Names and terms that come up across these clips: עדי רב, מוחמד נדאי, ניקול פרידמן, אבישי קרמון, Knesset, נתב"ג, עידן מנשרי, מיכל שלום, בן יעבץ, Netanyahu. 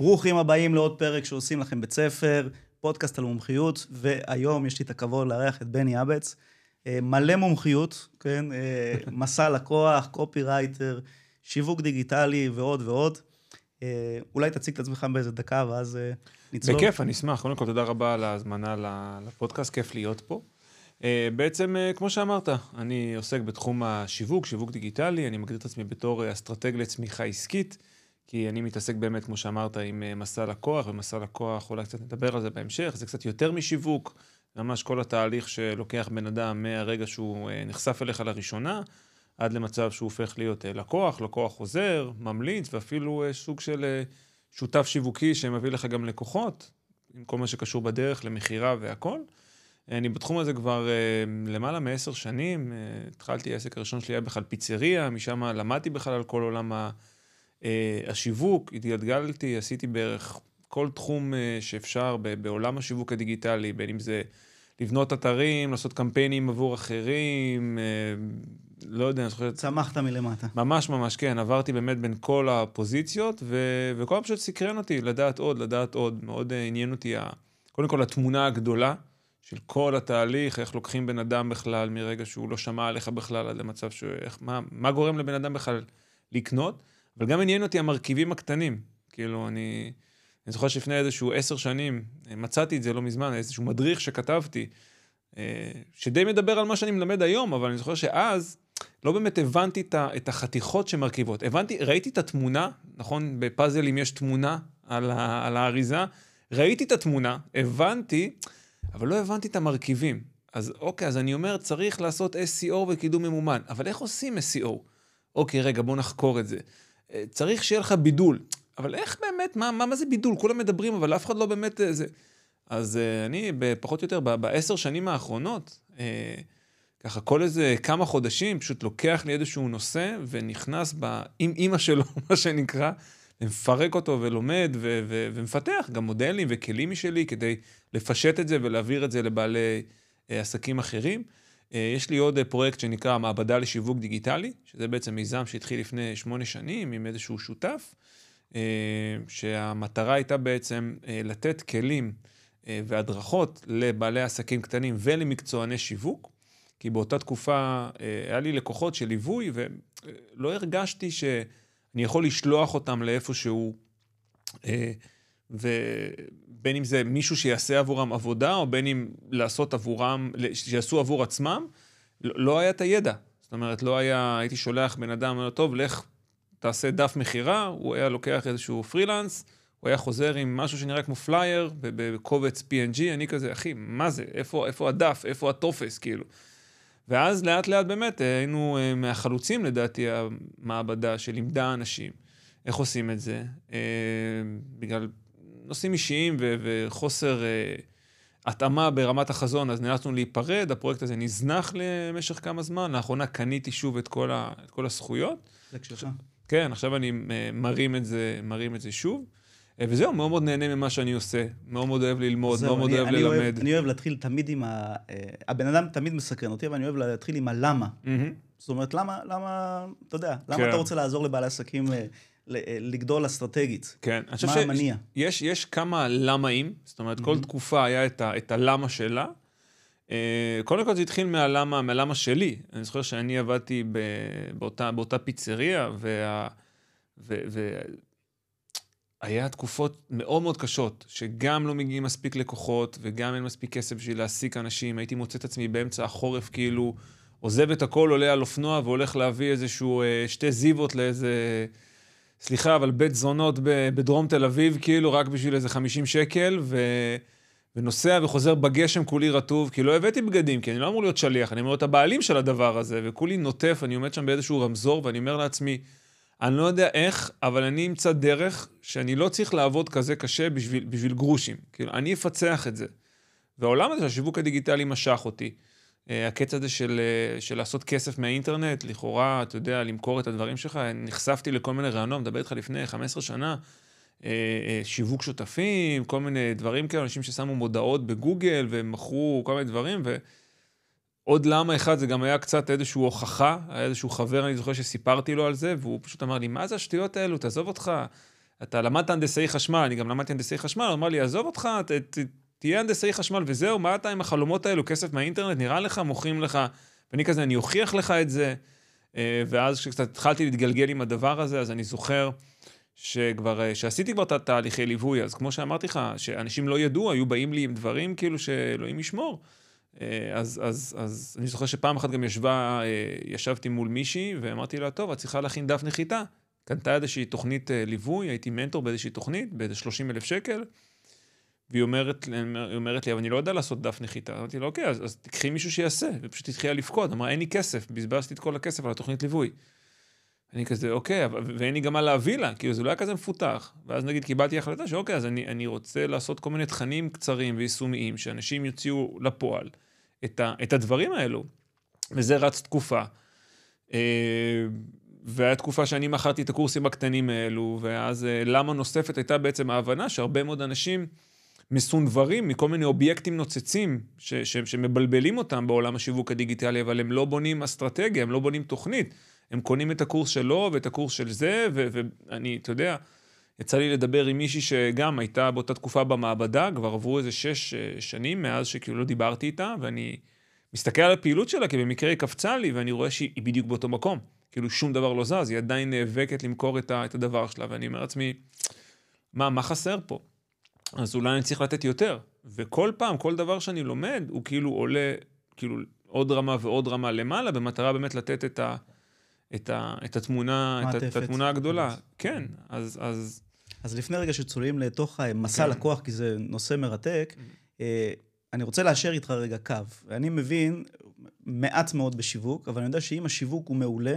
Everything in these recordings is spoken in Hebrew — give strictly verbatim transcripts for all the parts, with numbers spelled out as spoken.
ברוכים הבאים לעוד פרק שעושים לכם בית ספר, פודקאסט על מומחיות, והיום יש לי את הכבוד לארח את בן יעבץ, מלא מומחיות, כן? מסע לקוח, קופי רייטר, שיווק דיגיטלי ועוד ועוד. אולי תציג את עצמך באיזה דקה ואז נצלול. בכיף, אני אשמח. קודם כל תודה רבה על ההזמנה לפודקאסט, כיף להיות פה. בעצם, כמו שאמרת, אני עוסק בתחום השיווק, שיווק דיגיטלי, אני מגדיר את עצמי בתור אסטרטג לצמיחה עסקית, כי אני מתעסק באמת, כמו שאמרת, עם מסע לקוח, ומסע לקוח, אולי קצת נדבר על זה בהמשך, זה קצת יותר משיווק, ממש כל התהליך שלוקח בן אדם מהרגע שהוא נחשף אליך לראשונה, עד למצב שהוא הופך להיות לקוח, לקוח חוזר, ממליץ, ואפילו סוג של שותף שיווקי שמביא לך גם לקוחות, עם כל מה שקשור בדרך, למכירה והכל. אני בתחום הזה כבר למעלה מעשר שנים, התחלתי, העסק הראשון שלי היה בכלל פיצריה, משם למדתי בכלל על כל עולם ה... השיווק, התגלגלתי, עשיתי בערך כל תחום שאפשר בעולם השיווק הדיגיטלי, בין אם זה לבנות אתרים, לעשות קמפיינים עבור אחרים, לא יודע, אני חושבת... צמחת מלמטה. ממש ממש, כן, עברתי באמת בין כל הפוזיציות, וכל פשוט סקרן אותי, לדעת עוד, לדעת עוד, מאוד עניין אותי, קודם כל התמונה הגדולה של כל התהליך, איך לוקחים בן אדם בכלל, מרגע שהוא לא שמע עליך בכלל, עד למצב ש... מה גורם לבן אדם בכלל לקנות? אבל גם עניין אותי המרכיבים הקטנים, כאילו אני, אני זוכר שלפני איזשהו עשר שנים, מצאתי את זה לא מזמן, איזשהו מדריך שכתבתי, שדי מדבר על מה שאני מלמד היום, אבל אני זוכר שאז לא באמת הבנתי את החתיכות שמרכיבות, הבנתי, ראיתי את התמונה, נכון, בפאזל אם יש תמונה על, ה, על האריזה, ראיתי את התמונה, הבנתי, אבל לא הבנתי את המרכיבים, אז אוקיי, אז אני אומר, צריך לעשות אס אי או וקידום ממומן, אבל איך עושים אס אי או? אוקיי, רגע, בוא נחקור את זה. צריך שיהיה לך בידול, אבל איך באמת, מה, מה, מה זה בידול? כולם מדברים, אבל אף אחד לא באמת זה. אז אני, פחות או יותר, בעשר שנים האחרונות, ככה כל איזה כמה חודשים, פשוט לוקח לי איזשהו נושא, ונכנס ב, עם אמא שלו, מה שנקרא, ומפרק אותו ולומד, ו, ו, ומפתח גם מודלים וכלים משלי, כדי לפשט את זה ולהעביר את זה לבעלי עסקים אחרים. יש לי עוד פרויקט שנקרא מעבדה לשיווק דיגיטלי, שזה בעצם מיזם שהתחיל לפני שמונה שנים עם איזשהו שותף, שהמטרה הייתה בעצם לתת כלים והדרכות לבעלי עסקים קטנים ולמקצועני שיווק, כי באותה תקופה היה לי לקוחות של ליווי, ולא הרגשתי שאני יכול לשלוח אותם לאיפשהו, ובין אם זה מישהו שיעשה עבורם עבודה, או בין אם לעשות עבורם, שיעשו עבור עצמם, לא היה את הידע. זאת אומרת, לא היה, הייתי שולח בן אדם, טוב, לך תעשה דף מחירה, הוא היה לוקח איזשהו פרילנס, הוא היה חוזר עם משהו שנראה כמו פלייר, בקובץ פי אן ג'י, אני כזה, אחי, מה זה? איפה, איפה הדף? איפה הטופס? כאילו. ואז לאט לאט באמת, היינו מהחלוצים, לדעתי, המעבדה שלימדה אנשים. איך עושים את זה? בגלל... נושאים אישיים ו- וחוסר uh, התאמה ברמת החזון, אז נאלצנו להיפרד, הפרויקט הזה נזנח למשך כמה זמן, לאחרונה קניתי שוב את כל, ה- את כל הזכויות. זה כשלך. כן, עכשיו אני uh, מרים את זה, מרים את זה שוב, uh, וזהו, מאוד מאוד נהנה ממה שאני עושה, מאוד מאוד אוהב ללמוד, זהו, מאוד מאוד אוהב ללמד. אוהב, אני אוהב להתחיל תמיד עם, ה- uh, הבן אדם תמיד מסקרן אותי, אבל אני אוהב להתחיל עם הלמה. Mm-hmm. זאת אומרת, למה, למה, אתה יודע, למה כן. אתה רוצה לעזור לבעלי עסקים... Uh, לגדול אסטרטגית. כן. מה המניע? יש, יש כמה למאים, זאת אומרת, כל תקופה היה את ה, את הלמה שלה. קודם כל זה התחיל מהלמה, מהלמה שלי. אני זוכר שאני עבדתי באותה, באותה פיצריה, וה, ו, ו, היה תקופות מאוד מאוד קשות, שגם לא מגיעים מספיק לקוחות, וגם אין מספיק כסף בשביל להעסיק אנשים. הייתי מוצא את עצמי באמצע החורף, כאילו, עוזב את הכל, עולה על אופנוע, והולך להביא איזשהו, שתי זיבות לאיזה... סליחה, אבל בית זונות בדרום תל אביב, כאילו רק בשביל איזה חמישים שקל, ו... ונוסע וחוזר בגשם כולי רטוב, כי לא הבאתי בגדים, כי אני לא אמור להיות שליח, אני אמור להיות הבעלים של הדבר הזה, וכולי נוטף, אני עומד שם באיזשהו רמזור, ואני אומר לעצמי, אני לא יודע איך, אבל אני אמצא דרך שאני לא צריך לעבוד כזה קשה בשביל, בשביל גרושים, כאילו, אני אפצח את זה. והעולם הזה של השיווק הדיגיטלי משך אותי. הקץ הזה של, של לעשות כסף מהאינטרנט, לכאורה, אתה יודע, למכור את הדברים שלך, נחשפתי לכל מיני רענון, מדבר איתך לפני חמש עשרה שנה, שיווק שותפים, כל מיני דברים כאלה, אנשים ששמו מודעות בגוגל, ומכרו כל מיני דברים, ועוד למה אחד, זה גם היה קצת איזשהו הוכחה, היה איזשהו חבר, אני זוכר שסיפרתי לו על זה, והוא פשוט אמר לי, מה זה השטויות האלו, תעזוב אותך, אתה למדת הנדסאי חשמל, אני גם למדתי הנדסאי חשמל, הוא אמר לי, עזוב אותך, ת, ת, תהיה הנדסאי חשמל וזהו, מה אתה עם החלומות האלו, כסף מהאינטרנט, נראה לך, מוכרים לך, ואני כזה, אני אוכיח לך את זה, ואז כשקצת התחלתי להתגלגל עם הדבר הזה, אז אני זוכר שכבר, שעשיתי כבר את התהליכי ליווי, אז כמו שאמרתי לך, שאנשים לא ידעו, היו באים לי עם דברים כאילו שאלוהים ישמור, אז, אז, אז אני זוכר שפעם אחת גם ישבה, ישבתי מול מישהי, ואמרתי לה, טוב, את צריכה להכין דף נחיתה, קנתה איזושהי תוכנית ליווי, הייתי מנטור באיזושהי תוכנית, באיזה שלושים אלף שקל, והיא אומרת, היא אומרת לי, אבל אני לא יודע לעשות דף נחיתה. אמרתי לה, אוקיי, אז, אז תקחי מישהו שיעשה, ופשוט התחילה לפקוד, אמרה, אין לי כסף, בזבזתי את כל הכסף על התוכנית ליווי. אני כזה, אוקיי, ואין לי גם מה להביא לה, כאילו זה לא היה כזה מפותח. ואז נגיד, קיבלתי החלטה שאוקיי, אז אני, אני רוצה לעשות כל מיני תכנים קצרים ויישומיים, שאנשים יוציאו לפועל את, ה, את הדברים האלו. וזה רץ תקופה. והיה תקופה שאני מכרתי את הקורסים הקטנים האלו, ואז למה נוספת הייתה בעצם ההבנה שהרבה מאוד אנשים מסונברים מכל מיני אובייקטים נוצצים, ש, ש, שמבלבלים אותם בעולם השיווק הדיגיטלי, אבל הם לא בונים אסטרטגיה, הם לא בונים תוכנית. הם קונים את הקורס שלו ואת הקורס של זה, ואני, אתה יודע, יצא לי לדבר עם מישהי שגם הייתה באותה תקופה במעבדה, כבר עברו איזה שש שנים מאז שכאילו לא דיברתי איתה, ואני מסתכל על הפעילות שלה, כי במקרה היא קפצה לי, ואני רואה שהיא בדיוק באותו מקום. כאילו שום דבר לא זז, היא עדיין נאבקת למכור את הדבר שלה, ואני אומר לעצמי, מה, מה חסר פה? אז אולי אני צריך לתת יותר. וכל פעם, כל דבר שאני לומד, הוא כאילו עולה, כאילו עוד רמה ועוד רמה למעלה, במטרה באמת לתת את ה... את ה, את התמונה, את, את התמונה הגדולה. כן, אז, אז... אז לפני רגע שצוללים לתוך המסע לקוח, כי זה נושא מרתק, אני רוצה לאשר איתך רגע קו. אני מבין מעט מאוד בשיווק, אבל אני יודע שאם השיווק הוא מעולה,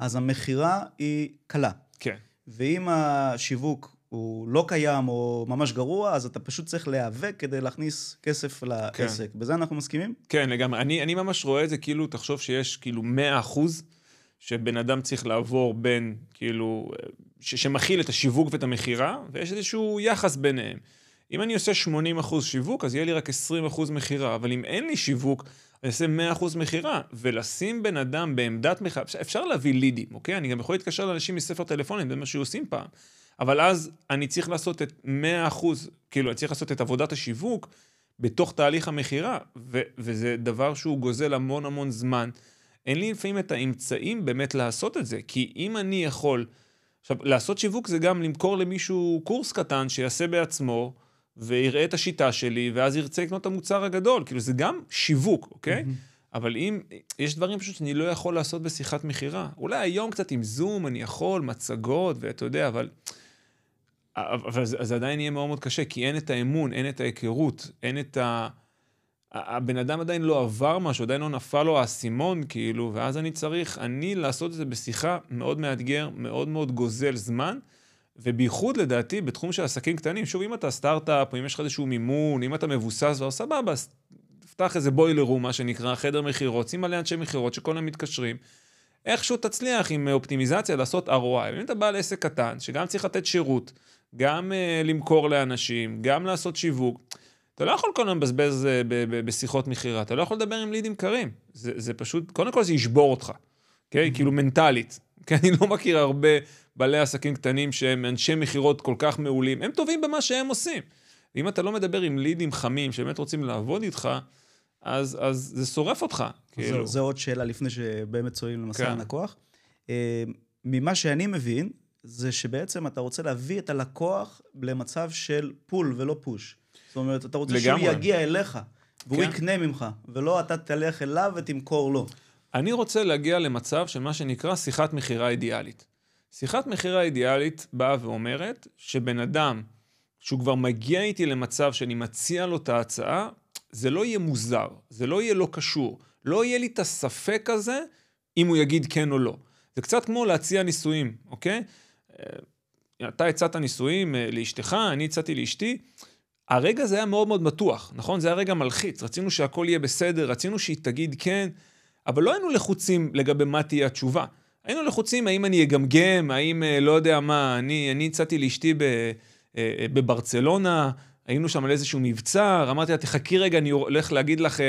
אז המחירה היא קלה. כן. ואם השיווק הוא לא קיים או ממש גרוע, אז אתה פשוט צריך להיאבק כדי להכניס כסף לעסק. בזה אנחנו מסכימים? כן, לגמרי. אני, אני ממש רואה את זה, כאילו, תחשוב שיש, כאילו, מאה אחוז שבן אדם צריך לעבור בין, כאילו, ש- שמכיל את השיווק ואת המחירה, ויש איזשהו יחס ביניהם. אם אני עושה שמונים אחוז שיווק, אז יהיה לי רק עשרים אחוז מחירה, אבל אם אין לי שיווק, אני אעשה מאה אחוז מחירה, ולשים בן אדם בעמדת מחירה, אפשר להביא לידים, אוקיי? אני גם יכול להתקשר לאנשים מספר טלפונים, זה מה שעושים פעם, אבל אז אני צריך לעשות את מאה אחוז, כאילו, אני צריך לעשות את עבודת השיווק, בתוך תהליך המחירה, ו- וזה דבר שהוא גוזל המון המון זמן, אין לי לפעמים את האמצעים באמת לעשות את זה, כי אם אני יכול, עכשיו, לעשות שיווק זה גם למכור למישהו קורס קטן שיעשה בעצמו, ויראה את השיטה שלי, ואז ירצה לקנות את המוצר הגדול, כאילו זה גם שיווק, אוקיי? Mm-hmm. אבל אם, יש דברים פשוט שאני לא יכול לעשות בשיחת מחירה, אולי היום קצת עם זום אני יכול, מצגות, ואתה יודע, אבל, אבל זה, זה עדיין יהיה מאוד מאוד קשה, כי אין את האמון, אין את ההיכרות, אין את ה... הבן אדם עדיין לא עבר משהו, עדיין לא נפל לו האסימון, כאילו, ואז אני צריך, אני לעשות את זה בשיחה מאוד מאתגר, מאוד מאוד גוזל זמן, ובייחוד לדעתי, בתחום של עסקים קטנים, שוב, אם אתה סטארט-אפ, אם יש לך איזשהו מימון, אם אתה מבוסס, ואו סבבה, תפתח איזה בוילר רום, מה שנקרא, חדר מחירות, שים עלי אנשי מחירות, שכל הם מתקשרים, איכשהו תצליח עם אופטימיזציה לעשות אר או איי, אם אתה בעל עסק קטן, שגם צריך לתת שירות, גם למכור לאנשים, גם לעשות שיווק, אתה לא יכול קודם לבזבז בשיחות מחירה, אתה לא יכול לדבר עם לידים קרים, זה, זה פשוט, קודם כל זה ישבור אותך, okay? Mm-hmm. כאילו מנטלית, כי אני לא מכיר הרבה בעלי עסקים קטנים שהם אנשי מחירות כל כך מעולים, הם טובים במה שהם עושים, ואם אתה לא מדבר עם לידים חמים שבאמת רוצים לעבוד איתך, אז, אז זה שורף אותך. כאילו. זו עוד שאלה לפני שבאמת צועים למסע כן. הנקוח, ממה שאני מבין, זה שבעצם אתה רוצה להביא את הלקוח למצב של פול ולא פוש, זאת אומרת, אתה רוצה לגמרי. שהוא יגיע אליך, והוא כן. יקנה ממך, ולא אתה תלך אליו ותמכור לו. אני רוצה להגיע למצב של מה שנקרא שיחת מחירה אידיאלית. שיחת מחירה אידיאלית באה ואומרת, שבן אדם, שהוא כבר מגיע איתי למצב שאני מציע לו את ההצעה, זה לא יהיה מוזר, זה לא יהיה לא קשור, לא יהיה לי את הספק הזה, אם הוא יגיד כן או לא. זה קצת כמו להציע נישואים, אוקיי? אתה הצעת נישואים לאשתך, אני הצעתי לאשתי, הרגע זה היה מאוד מאוד מתוח, נכון? זה היה רגע מלחיץ, רצינו שהכל יהיה בסדר, רצינו שהיא תגיד כן, אבל לא היינו לחוצים לגבי מה תהיה התשובה. היינו לחוצים האם אני אגמגם, האם לא יודע מה, אני הצעתי לאשתי בברצלונה, היינו שם על איזשהו מבצר, אמרתי לה, תחכי רגע, אני הולך להגיד לך,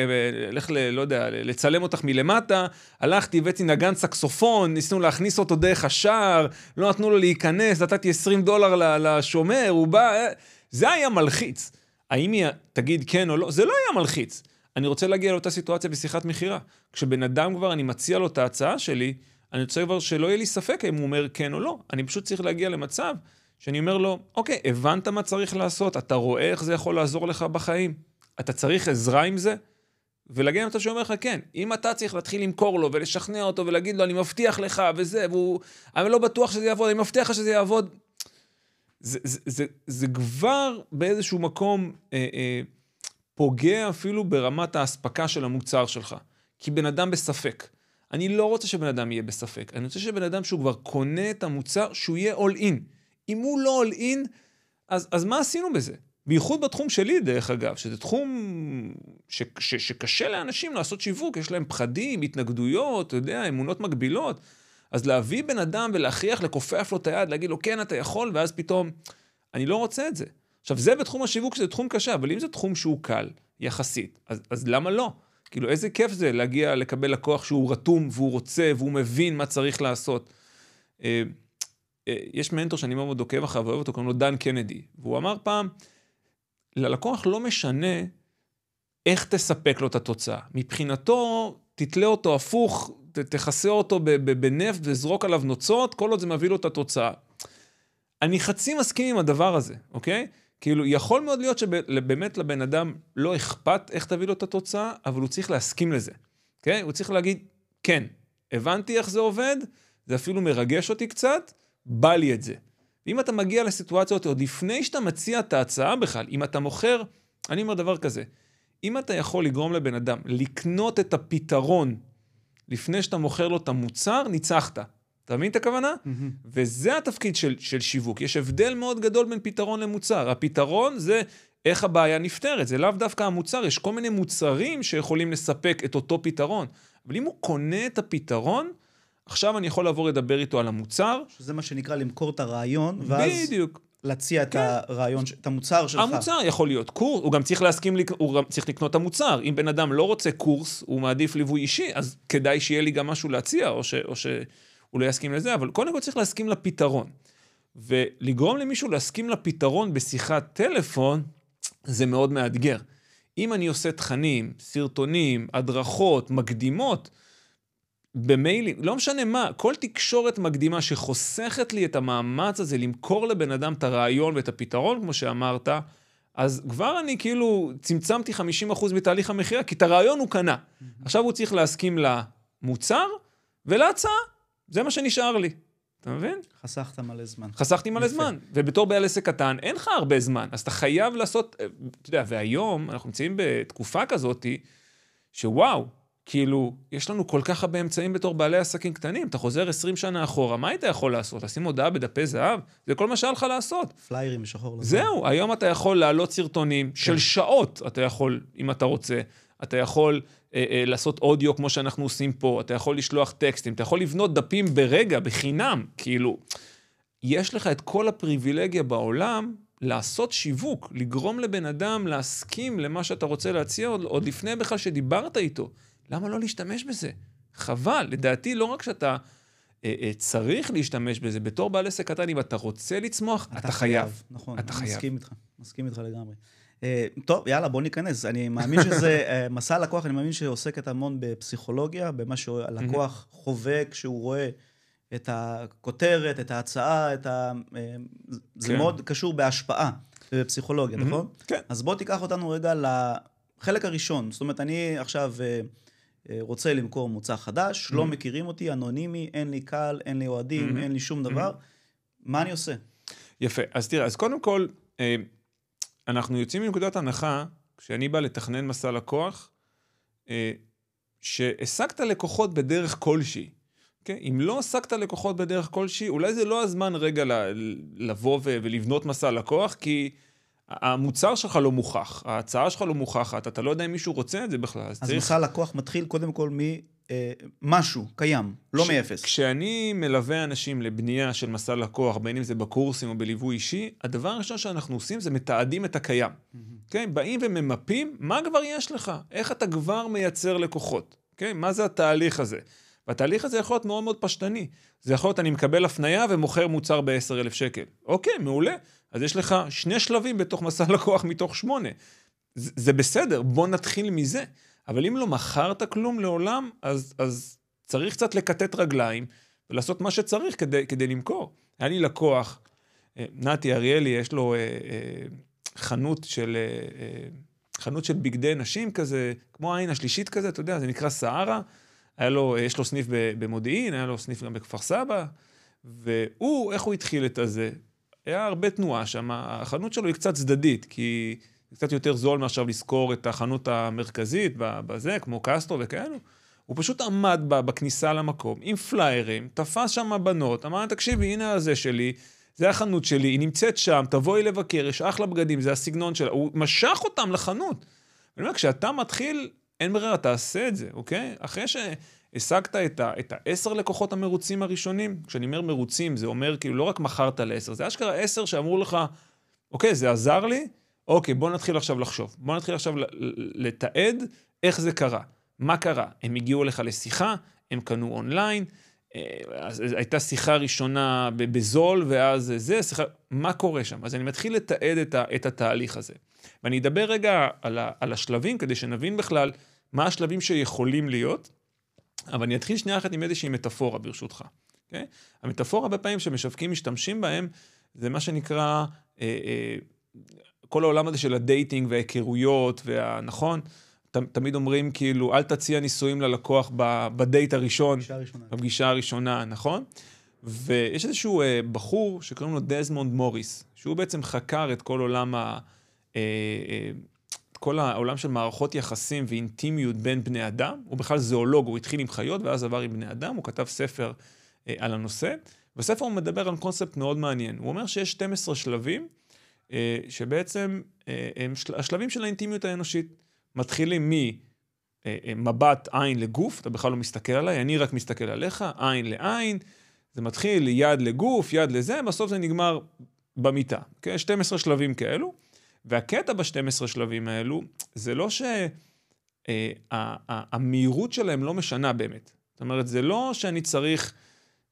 הולך ל, לא יודע, לצלם אותך מלמטה, הלכתי, הבאתי נגן סקסופון, ניסינו להכניס אותו דרך השער, לא נתנו לו להיכנס, נתתי עשרים דולר לשומר, הוא בא, זה היה מלחיץ. האם היא תגיד כן או לא? זה לא היה מלחיץ. אני רוצה להגיע לאותה סיטואציה בשיחת מחירה. כשבן אדם כבר, אני מציע לו את ההצעה שלי, אני רוצה כבר שלא יהיה לי ספק אם הוא אומר כן או לא. אני פשוט צריך להגיע למצב שאני אומר לו, אוקיי, הבנת מה צריך לעשות, אתה רואה איך זה יכול לעזור לך בחיים, אתה צריך עזרה עם זה, ולגן אתה שאומר לך, כן, אם אתה צריך להתחיל למכור לו, ולשכנע אותו, ולהגיד לו, אני מבטיח לך, וזה, והוא, אני לא בטוח שזה יעבוד, אני מבטיח לך שזה יעבוד, זה, זה, זה, זה כבר באיזשהו מקום אה, אה, פוגע אפילו ברמת ההספקה של המוצר שלך, כי בן אדם בספק, אני לא רוצה שבן אדם יהיה בספק, אני רוצה שבן אדם שהוא כבר קונה את המוצר, שהוא יהיה all in, אם הוא לא all in, אז, אז מה עשינו בזה? בייחוד בתחום שלי, דרך אגב, שזה תחום ש, ש, שקשה לאנשים לעשות שיווק, יש להם פחדים, התנגדויות, אתה יודע, אמונות מגבילות, אז להביא בן אדם ולהכריח, לקופף לו את היד, להגיד לו, כן, אתה יכול, ואז פתאום, אני לא רוצה את זה. עכשיו, זה בתחום השיווק, שזה תחום קשה, אבל אם זה תחום שהוא קל, יחסית, אז, אז למה לא? כאילו, איזה כיף זה להגיע, לקבל לקוח שהוא רתום, והוא רוצה, והוא מבין מה צריך לעשות. יש מנטור שאני מאוד עוקב אחריו, ואוהב אותו, קוראים לו דן קנדי, והוא אמר פעם, ללקוח לא משנה איך תספק לו את התוצאה. מבחינתו, תתלה אותו הפוך, תחסה אותו בנפט, וזרוק עליו נוצות, כל עוד זה מביא לו את התוצאה. אני חצי מסכים עם הדבר הזה, אוקיי? כאילו, יכול מאוד להיות שבאמת לבן אדם לא אכפת איך תביא לו את התוצאה, אבל הוא צריך להסכים לזה, אוקיי? הוא צריך להגיד, כן, הבנתי איך זה עובד, זה אפילו מרגש אותי קצת, בא לי את זה. ואם אתה מגיע לסיטואציות, עוד לפני שאתה מציע את ההצעה בכלל, אם אתה מוכר, אני אומר דבר כזה, אם אתה יכול לגרום לבן אדם לקנות את הפתרון, לפני שאתה מוכר לו את המוצר, ניצחת. אתה מבין את הכוונה? Mm-hmm. וזה התפקיד של, של שיווק. יש הבדל מאוד גדול בין פתרון למוצר. הפתרון זה איך הבעיה נפתרת, זה לאו דווקא המוצר, יש כל מיני מוצרים שיכולים לספק את אותו פתרון. אבל אם הוא קונה את הפתרון, עכשיו אני יכול לעבור לדבר איתו על המוצר. שזה מה שנקרא למכור את הרעיון, ואז בדיוק. להציע כן. את הרעיון, את המוצר שלך. המוצר יכול להיות קורס, הוא גם צריך להסכים, הוא גם צריך לקנות את המוצר. אם בן אדם לא רוצה קורס, הוא מעדיף ליווי אישי, אז כדאי שיהיה לי גם משהו להציע, או, ש, או שהוא לא יסכים לזה, אבל קודם כל צריך להסכים לפתרון. ולגרום למישהו להסכים לפתרון בשיחת טלפון, זה מאוד מאתגר. אם אני עושה תכנים, סרטונים, הדרכות, מקדימות, במיילים, לא משנה מה, כל תקשורת מקדימה שחוסכת לי את המאמץ הזה למכור לבן אדם את הרעיון ואת הפתרון, כמו שאמרת, אז כבר אני כאילו צמצמתי חמישים אחוז מתהליך המחירה, כי את הרעיון הוא קנה. Mm-hmm. עכשיו הוא צריך להסכים למוצר ולהצעה, זה מה שנשאר לי. אתה מבין? חסכת מלא זמן. חסכתי מלא זמן, ובתור בעל עסק קטן אין לך הרבה זמן, אז אתה חייב לעשות, אתה יודע, והיום אנחנו נמצאים בתקופה כזאת שוואו, כאילו, יש לנו כל כך הרבה אמצעים בתור בעלי עסקים קטנים, אתה חוזר עשרים שנה אחורה, מה היית יכול לעשות? לשים הודעה בדפי זהב? זה כל מה שהיה לך לעשות. פליירים שחור לזה. זהו, היום אתה יכול להעלות סרטונים כן. של שעות, אתה יכול, אם אתה רוצה, אתה יכול אה, אה, לעשות אודיו כמו שאנחנו עושים פה, אתה יכול לשלוח טקסטים, אתה יכול לבנות דפים ברגע, בחינם, כאילו, יש לך את כל הפריבילגיה בעולם, לעשות שיווק, לגרום לבן אדם להסכים למה שאתה רוצה להציע, עוד, עוד לפני בכלל שדיברת איתו. למה לא להשתמש בזה? חבל, לדעתי לא רק שאתה אה, אה, צריך להשתמש בזה, בתור בעל עסק קטן, אם אתה רוצה לצמוח, אתה, אתה חייב. חייב. נכון, אתה חייב. מסכים איתך, מסכים איתך לגמרי. אה, טוב, יאללה, בוא ניכנס. אני מאמין שזה אה, מסע לקוח, אני מאמין שעוסקת המון בפסיכולוגיה, במה שהלקוח mm-hmm. חווה כשהוא רואה את הכותרת, את ההצעה, את ה... אה, זה כן. מאוד קשור בהשפעה בפסיכולוגיה, mm-hmm. נכון? כן. אז בוא תיקח אותנו רגע לחלק הראשון. זאת אומרת, אני עכשיו... אה, רוצה למכור מוצר חדש, mm-hmm. לא מכירים אותי, אנונימי, אין לי קהל, אין לי אוהדים, mm-hmm. אין לי שום דבר. Mm-hmm. מה אני עושה? יפה. אז תראה, אז קודם כל, אה, אנחנו יוצאים מנקודת הנחה, כשאני בא לתכנן מסע לקוח, אה, שעסקת לקוחות בדרך כלשהי. Okay? אם לא עסקת לקוחות בדרך כלשהי, אולי זה לא הזמן רגע לבוא ולבנות מסע לקוח, כי... המוצר שלך לא מוכח, ההצעה שלך לא מוכחת, אתה לא יודע אם מישהו רוצה את זה בכלל. אז מסע לקוח מתחיל קודם כל משהו קיים, לא מאפס. כשאני מלווה אנשים לבנייה של מסע לקוח, בין אם זה בקורסים או בליווי אישי, הדבר הראשון שאנחנו עושים זה מתעדים את הקיים. באים וממפים מה כבר יש לך, איך אתה כבר מייצר לקוחות. מה זה התהליך הזה? והתהליך הזה יכול להיות מאוד מאוד פשטני. זה יכול להיות, אני מקבל הפנייה ומוכר מוצר ב-עשרת אלפים שקל. אוקיי, מעולה. אז יש לך שני שלבים בתוך מסע לקוח מתוך שמונה. זה בסדר, בוא נתחיל מזה. אבל אם לא מכרת כלום לעולם, אז, אז צריך קצת לקטט רגליים, ולעשות מה שצריך כדי, כדי למכור. היה לי לקוח, נתי אריאלי, יש לו אה, אה, חנות של, אה, חנות של בגדי נשים כזה, כמו העין השלישית כזה, אתה יודע, זה נקרא סערה, היה לו, יש לו סניף במודיעין, היה לו סניף גם בכפר סבא, והוא, איך הוא התחיל את הזה? היה הרבה תנועה שם, החנות שלו היא קצת צדדית, כי קצת יותר זול מעכשיו לזכור את החנות המרכזית בזה, כמו קסטרו וכאלו. הוא פשוט עמד בה בכניסה למקום, עם פליירים, תפס שם בנות, אמר, תקשיבי, הנה הזה שלי, זה החנות שלי, היא נמצאת שם, תבואי לבקר, יש אחלה בגדים, זה הסגנון שלה. הוא משך אותם לחנות. אני אומר, כשאתה מתחיל, אין ברירה, תעשה את זה, אוקיי? אחרי שהשגת את, ה- את העשר לקוחות המרוצים הראשונים, כשאני אומר מרוצים, זה אומר, כאילו, לא רק מחרת לעשר, זה אשכרה עשר שאמרו לך, אוקיי, זה עזר לי, אוקיי, בוא נתחיל עכשיו לחשוב. בוא נתחיל עכשיו לתעד איך זה קרה. מה קרה? הם הגיעו לך לשיחה, הם קנו אונליין, הייתה שיחה ראשונה בזול, ואז זה, שיחה, מה קורה שם? אז אני מתחיל לתעד את התהליך הזה. ואני אדבר רגע על השלבים, כדי שנבין בכלל מה השלבים שיכולים להיות, אבל אני אתחיל שנייה אחת עם איזושהי מטאפורה, ברשותך. המטאפורה בפעמים שמשווקים משתמשים בהם, זה מה שנקרא... כל העולם הזה של הדייטינג וההיכרויות, נכון? תמיד אומרים כאילו, אל תציע ניסויים ללקוח בדייט הראשון, בפגישה הראשונה, נכון? ויש איזשהו בחור שקוראים לו דזמונד מוריס, שהוא בעצם חקר את כל עולם, כל העולם של מערכות יחסים ואינטימיות בין בני אדם, הוא בכלל זואולוג, הוא התחיל עם חיות ואז עבר עם בני אדם, הוא כתב ספר על הנושא, בספר הוא מדבר על קונספט מאוד מעניין, הוא אומר שיש שנים עשר שלבים, שבעצם הם השלבים של האינטימיות האנושית, מתחילים ממבט עין לגוף, אתה בכלל לא מסתכל עליי, אני רק מסתכל עליך, עין לעין, זה מתחיל יד לגוף, יד לזה, בסוף זה נגמר במיטה, שנים עשר שלבים כאלו, והקטע ב-שנים עשר שלבים האלו, זה לא שהמהירות שלהם לא משנה באמת, זאת אומרת, זה לא שאני צריך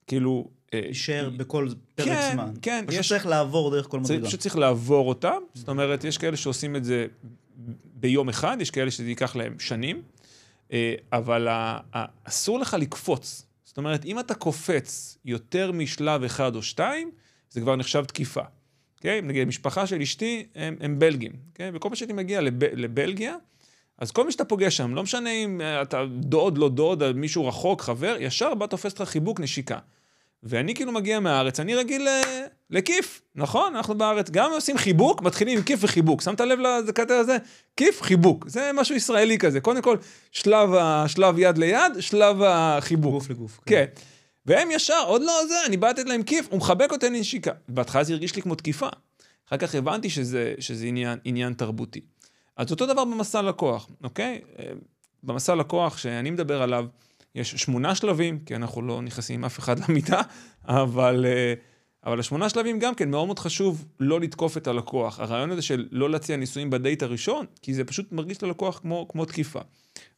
כאילו, יישאר בכל פרק זמן. כן, פשוט צריך לעבור דרך כל מדרגה. פשוט צריך לעבור אותם, זאת אומרת, יש כאלה שעושים את זה ביום אחד, יש כאלה שזה ייקח להם שנים, אבל אסור לך לקפוץ. זאת אומרת, אם אתה קופץ יותר משלב אחד או שתיים, זה כבר נחשב תקיפה. נגיד, המשפחה של אשתי הם בלגים, וכל פעם שאני מגיע לבלגיה, אז כל מי שאתה פוגש שם, לא משנה אם אתה דוד, לא דוד, מישהו רחוק, חבר, ישר בא תופס לך חיבוק, נשיקה. ואני כאילו מגיע מהארץ, אני רגיל לכיף, נכון? אנחנו בארץ גם עושים חיבוק, מתחילים עם כיף וחיבוק. שמת לב לקטע הזה? כיף, חיבוק. זה משהו ישראלי כזה. קודם כל, שלב יד ליד, שלב החיבוק. גוף לגוף. כן. והם ישר, עוד לא זה, אני באתי להם כיף, הוא מחבק אותי נשיקה. בהתחלה זה הרגיש לי כמו תקיפה. אחר כך הבנתי שזה עניין תרבותי. אז אותו דבר במסע לקוח, אוקיי? במסע לקוח שאני מדבר עליו, יש שמונה שלבים, כי אנחנו לא נכנסים אף אחד למיטה, אבל, אבל השמונה שלבים גם כן, מאוד מאוד חשוב לא לתקוף את הלקוח. הרעיון הזה של לא להציע ניסויים בדייט הראשון, כי זה פשוט מרגיש ללקוח כמו, כמו תקיפה.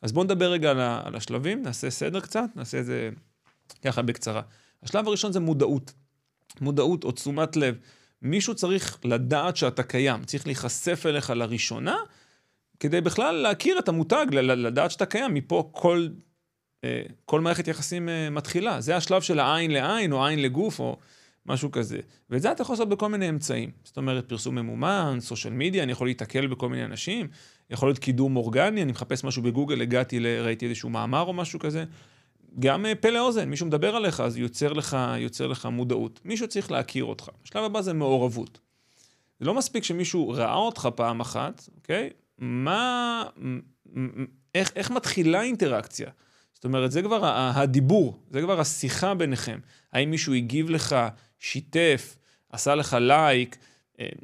אז בואו נדבר רגע על, על השלבים, נעשה סדר קצת, נעשה את זה ככה בקצרה. השלב הראשון זה מודעות. מודעות או תשומת לב. מישהו צריך לדעת שאתה קיים, צריך להיחשף אליך לראשונה, כדי בכלל להכיר את המותג, לדעת שאתה קיים. מפה כל... כל מערכת יחסים מתחילה. זה השלב של העין לעין, או עין לגוף, או משהו כזה. ואת זה אתה יכול לעשות בכל מיני אמצעים. זאת אומרת, פרסום ממומן, סושל מדיה, אני יכול להתעכל בכל מיני אנשים, יכול להיות קידום אורגני, אני מחפש משהו בגוגל, הגעתי, ראיתי איזשהו מאמר או משהו כזה. גם פה לאוזן, מישהו מדבר עליך, אז יוצר לך, יוצר לך מודעות. מישהו צריך להכיר אותך. השלב הבא זה מעורבות. זה לא מספיק שמישהו ראה אותך פעם אחת, אוקיי? מה, איך, איך מתחילה אינטראקציה? זאת אומרת, זה כבר הדיבור, זה כבר השיחה ביניכם. האם מישהו הגיב לך, שיתף, עשה לך לייק,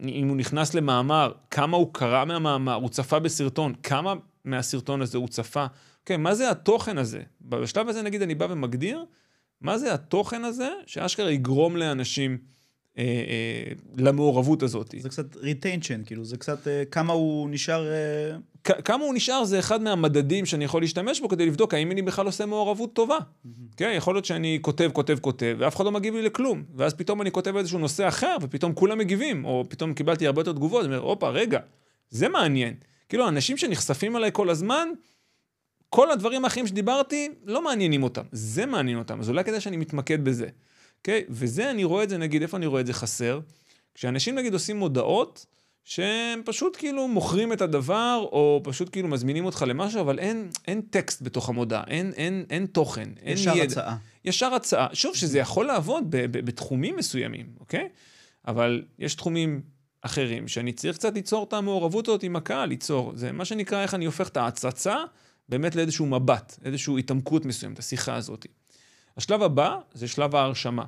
אם הוא נכנס למאמר, כמה הוא קרא מהמאמר, הוא צפה בסרטון, כמה מהסרטון הזה, הוא צפה. אוקיי, מה זה התוכן הזה? בשלב הזה נגיד אני בא ומגדיר, מה זה התוכן הזה שאשכרה יגרום לאנשים אה, אה, למעורבות הזאת? זה קצת retention, כאילו, זה קצת אה, כמה הוא נשאר... אה... כ- כמה הוא נשאר זה אחד מהמדדים שאני יכול להשתמש בו כדי לבדוק האם אני בכלל עושה מעורבות טובה. Mm-hmm. כן, יכול להיות שאני כותב, כותב, כותב, ואף אחד לא מגיב לי לכלום. ואז פתאום אני כותב איזשהו נושא אחר, ופתאום כולם מגיבים, או פתאום קיבלתי הרבה יותר תגובות, אני אומר, אופה, רגע, זה מעניין. כאילו, אנשים שנחשפים עליי כל הזמן, כל הדברים האחרים שדיברתי, לא מעניינים אותם. זה מעניין אותם. אז אולי כדי שאני מתמקד בזה. אוקיי? וזה, אני רואה את זה, נגיד, איפה אני רואה את זה חסר? כשאנשים, נגיד, עושים מודעות, שהם פשוט כאילו מוכרים את הדבר, או פשוט כאילו מזמינים אותך למשהו, אבל אין, אין טקסט בתוך המודעה, אין, אין, אין תוכן, אין ישר ידע. הצעה. ישר הצעה. שוב, שזה יכול לעבוד ב- ב- בתחומים מסוימים, אוקיי? אבל יש תחומים אחרים, שאני צריך קצת ליצור את המעורבות הזאת עם הקהל, ליצור. זה מה שנקרא, איך אני הופך את ההצצה, באמת לאיזשהו מבט, איזשהו התעמקות מסוים, את השיחה הזאת. השלב הבא, זה שלב ההרשמה.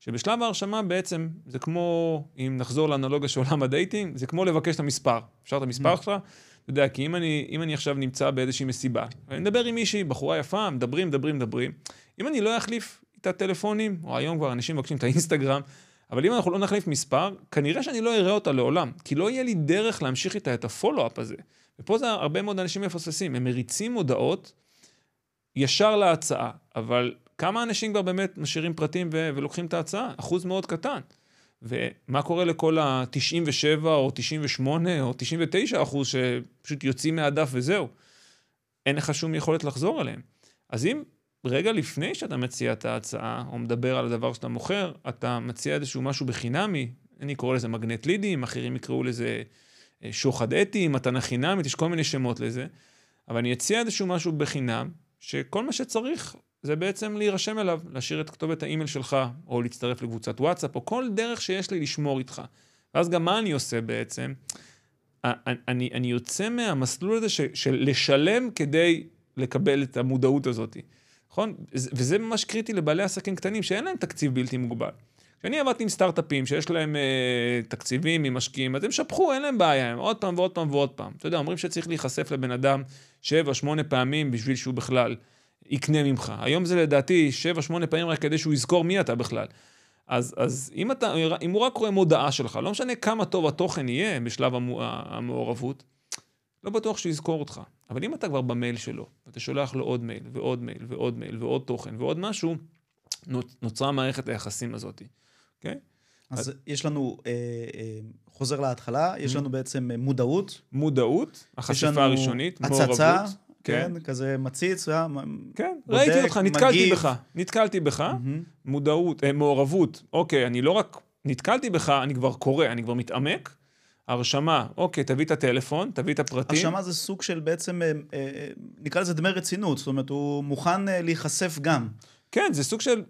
שבשלב ההרשמה בעצם, זה כמו, אם נחזור לאנלוגיה של עולם הדייטינג, זה כמו לבקש את המספר. אפשר את המספר שלך? אתה יודע, כי אם אני, אם אני עכשיו נמצא באיזושהי מסיבה, אני מדבר עם מישהי, בחורה יפה, מדברים, מדברים, מדברים. אם אני לא אחליף את הטלפונים, או היום כבר אנשים מבקשים את האינסטגרם, אבל אם אנחנו לא נחליף מספר, כנראה שאני לא אראה אותה לעולם, כי לא יהיה לי דרך להמשיך איתה את הפולו-אפ הזה. ופה זה הרבה מאוד אנשים מפספסים, הם מריצים הודעות ישר להצעה, אבל כמה אנשים כבר באמת משאירים פרטים ו- ולוקחים את ההצעה? אחוז מאוד קטן. ומה קורה לכל ה-תשעים ושבע או תשעים ושמונה או תשעים ותשע אחוז שפשוט יוצאים מהדף וזהו? אין לך שום יכולת לחזור אליהם. אז אם רגע לפני שאתה מציע את ההצעה, או מדבר על הדבר שאתה מוכר, אתה מציע איזשהו משהו בחינמי, אני קורא לזה מגנט לידים, אחרים יקראו לזה שוחד אתי, מתנה חינמית, יש כל מיני שמות לזה, אבל אני אציע איזשהו משהו בחינם, שכל מה שצריך זה בעצם להירשם אליו, להשאיר את כתובת האימייל שלך, או להצטרף לקבוצת וואטסאפ, או כל דרך שיש לי לשמור איתך. ואז גם מה אני עושה בעצם? אני, אני יוצא מהמסלול הזה של לשלם כדי לקבל את המודעות הזאת. נכון? וזה ממש קריטי לבעלי עסקים קטנים, שאין להם תקציב בלתי מוגבל. כשאני עבדתי עם סטארט-אפים שיש להם אה, תקציבים, עם משקיעים, אז הם שפחו, אין להם בעיה, הם עוד פעם ועוד פעם ועוד פעם. אתה יודע, אומרים שצריך להיחשף לבן אדם שבע, שמונה פעמים בשביל שהוא בכלל יקנה ממך. היום זה לדעתי שבע, שמונה פעמים רק כדי שהוא יזכור מי אתה בכלל. אז, אז אם, אתה, אם הוא רק רואה מודעה שלך, לא משנה כמה טוב התוכן יהיה בשלב המעורבות, לא בטוח שיזכור אותך. אבל אם אתה כבר במייל שלו, ואתה שולח לו עוד מייל, ועוד מייל, ועוד מייל, ועוד תוכן, ועוד משהו, נוצרה מערכת היחסים הזאת. Okay? אז את... יש לנו, אה, אה, חוזר להתחלה, mm-hmm. יש לנו בעצם מודעות. מודעות, החשיפה הראשונית, מעורבות. הצצה, כן, כן, כזה מציץ. כן, בודק, ראיתי אותך, נתקלתי מגיב. בך. נתקלתי בך, mm-hmm. מודעות, אה, מעורבות. אוקיי, אני לא רק נתקלתי בך, אני כבר קורא, אני כבר מתעמק. הרשמה, אוקיי, תביא את הטלפון, תביא את הפרטים. הרשמה זה סוג של בעצם, אה, אה, נקרא לזה דמי רצינות, זאת אומרת, הוא מוכן אה, להיחשף גם. כן, זה סוג של...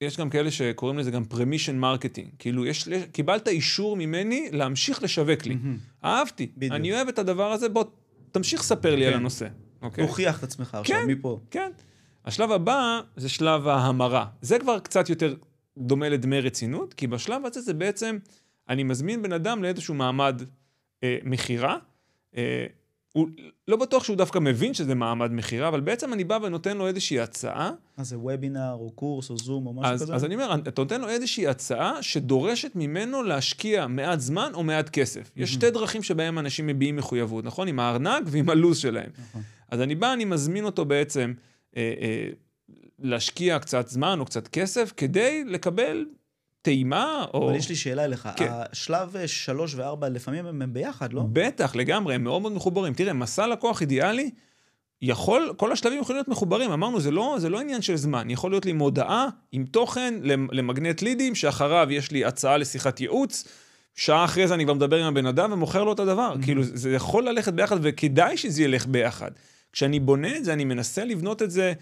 יש גם כאלה שקוראים לזה גם permission marketing. כאילו, יש, קיבלת אישור ממני להמשיך לשווק לי. Mm-hmm. אהבתי. בדיוק. אני אוהב את הדבר הזה, בוא תמשיך ספר לי כן. על הנושא. אוקיי? הוכיח את עצמך עכשיו, כן, מפה. כן. השלב הבא זה שלב ההמרה. זה כבר קצת יותר דומה לדמי רצינות, כי בשלב הזה זה בעצם, אני מזמין בן אדם לאיזשהו מעמד אה, מחירה. אה, הוא לא בטוח שהוא דווקא מבין שזה מעמד מחירה, אבל בעצם אני בא ונותן לו איזושהי הצעה. אז זה וובינר או קורס או זום או משהו כזה? אז אני אומר, אתה נותן לו איזושהי הצעה שדורשת ממנו להשקיע מעט זמן או מעט כסף. יש שתי דרכים שבהם אנשים מביעים מחויבות, נכון? עם הארנק ועם הלוז שלהם. אז אני בא, אני מזמין אותו בעצם להשקיע קצת זמן או קצת כסף, כדי לקבל... טעימה, או... אבל יש לי שאלה אליך, כן. השלב שלוש וארבע לפעמים הם ביחד, לא? בטח, לגמרי, הם מאוד מאוד מחוברים. תראה, מסע לקוח אידיאלי, יכול, כל השלבים יכולים להיות מחוברים, אמרנו, זה לא, זה לא עניין של זמן, יכול להיות לי מודעה עם תוכן למגנט לידים, שאחריו יש לי הצעה לשיחת ייעוץ, שעה אחרי זה אני כבר מדבר עם הבן אדם ומוכר לו את הדבר, mm-hmm. כאילו זה יכול ללכת ביחד, וכדאי שזה ילך ביחד. כשאני בונה את זה, אני מנסה לבנות את זה,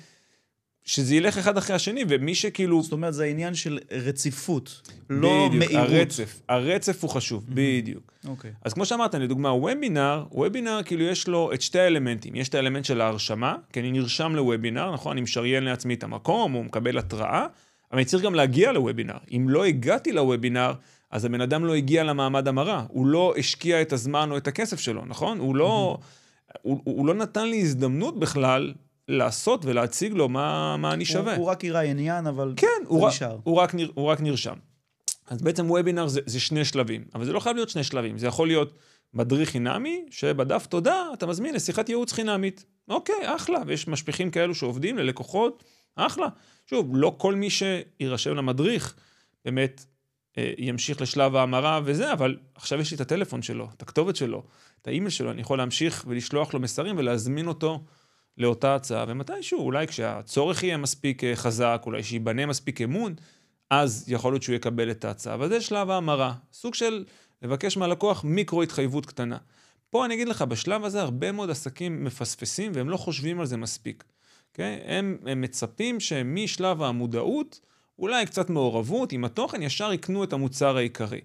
שזה ילך אחד אחרי השני, ומי שכאילו... זאת אומרת, זה העניין של רציפות, לא מהירות. הרצף, הרצף הוא חשוב, בדיוק. אז כמו שאמרת, לדוגמה, וובינר, וובינר כאילו יש לו את שתי האלמנטים. יש את האלמנט של ההרשמה, כי אני נרשם לוובינר, נכון? אני משריין לעצמי את המקום, הוא מקבל התראה, אבל אני צריך גם להגיע לוובינר. אם לא הגעתי לוובינר, אז הבן אדם לא הגיע למעמד המרה. הוא לא השקיע את הזמן או את הכסף שלו, נכון? הוא לא... הוא, הוא לא נתן לי הזדמנות בכלל לעשות ולהציג לו מה, מה אני שווה. הוא, הוא רק יראה עניין, אבל כן, הוא, רק, הוא, רק נר, הוא רק נרשם. אז בעצם וובינר זה, זה שני שלבים, אבל זה לא חייב להיות שני שלבים, זה יכול להיות מדריך חינמי, שבדף תודה, אתה מזמין לשיחת ייעוץ חינמית. אוקיי, אחלה, ויש משפיכים כאלו שעובדים ללקוחות, אחלה. שוב, לא כל מי שירשם למדריך, באמת אה, ימשיך לשלב ההמרה וזה, אבל עכשיו יש לי את הטלפון שלו, את הכתובת שלו, את האימייל שלו, אני יכול להמשיך ולשלוח לו מסרים ולהזמין אותו לאותה הצעה, ומתישהו, אולי כשהצורך יהיה מספיק חזק, אולי שיבנה מספיק אמון, אז יכול להיות שהוא יקבל את ההצעה, וזה שלב ההמרה, סוג של לבקש מהלקוח מיקרו התחייבות קטנה. פה אני אגיד לך, בשלב הזה הרבה מאוד עסקים מפספסים, והם לא חושבים על זה מספיק. Okay? הם, הם מצפים שמשלב המודעות, אולי קצת מעורבות, עם התוכן ישר יקנו את המוצר העיקרי.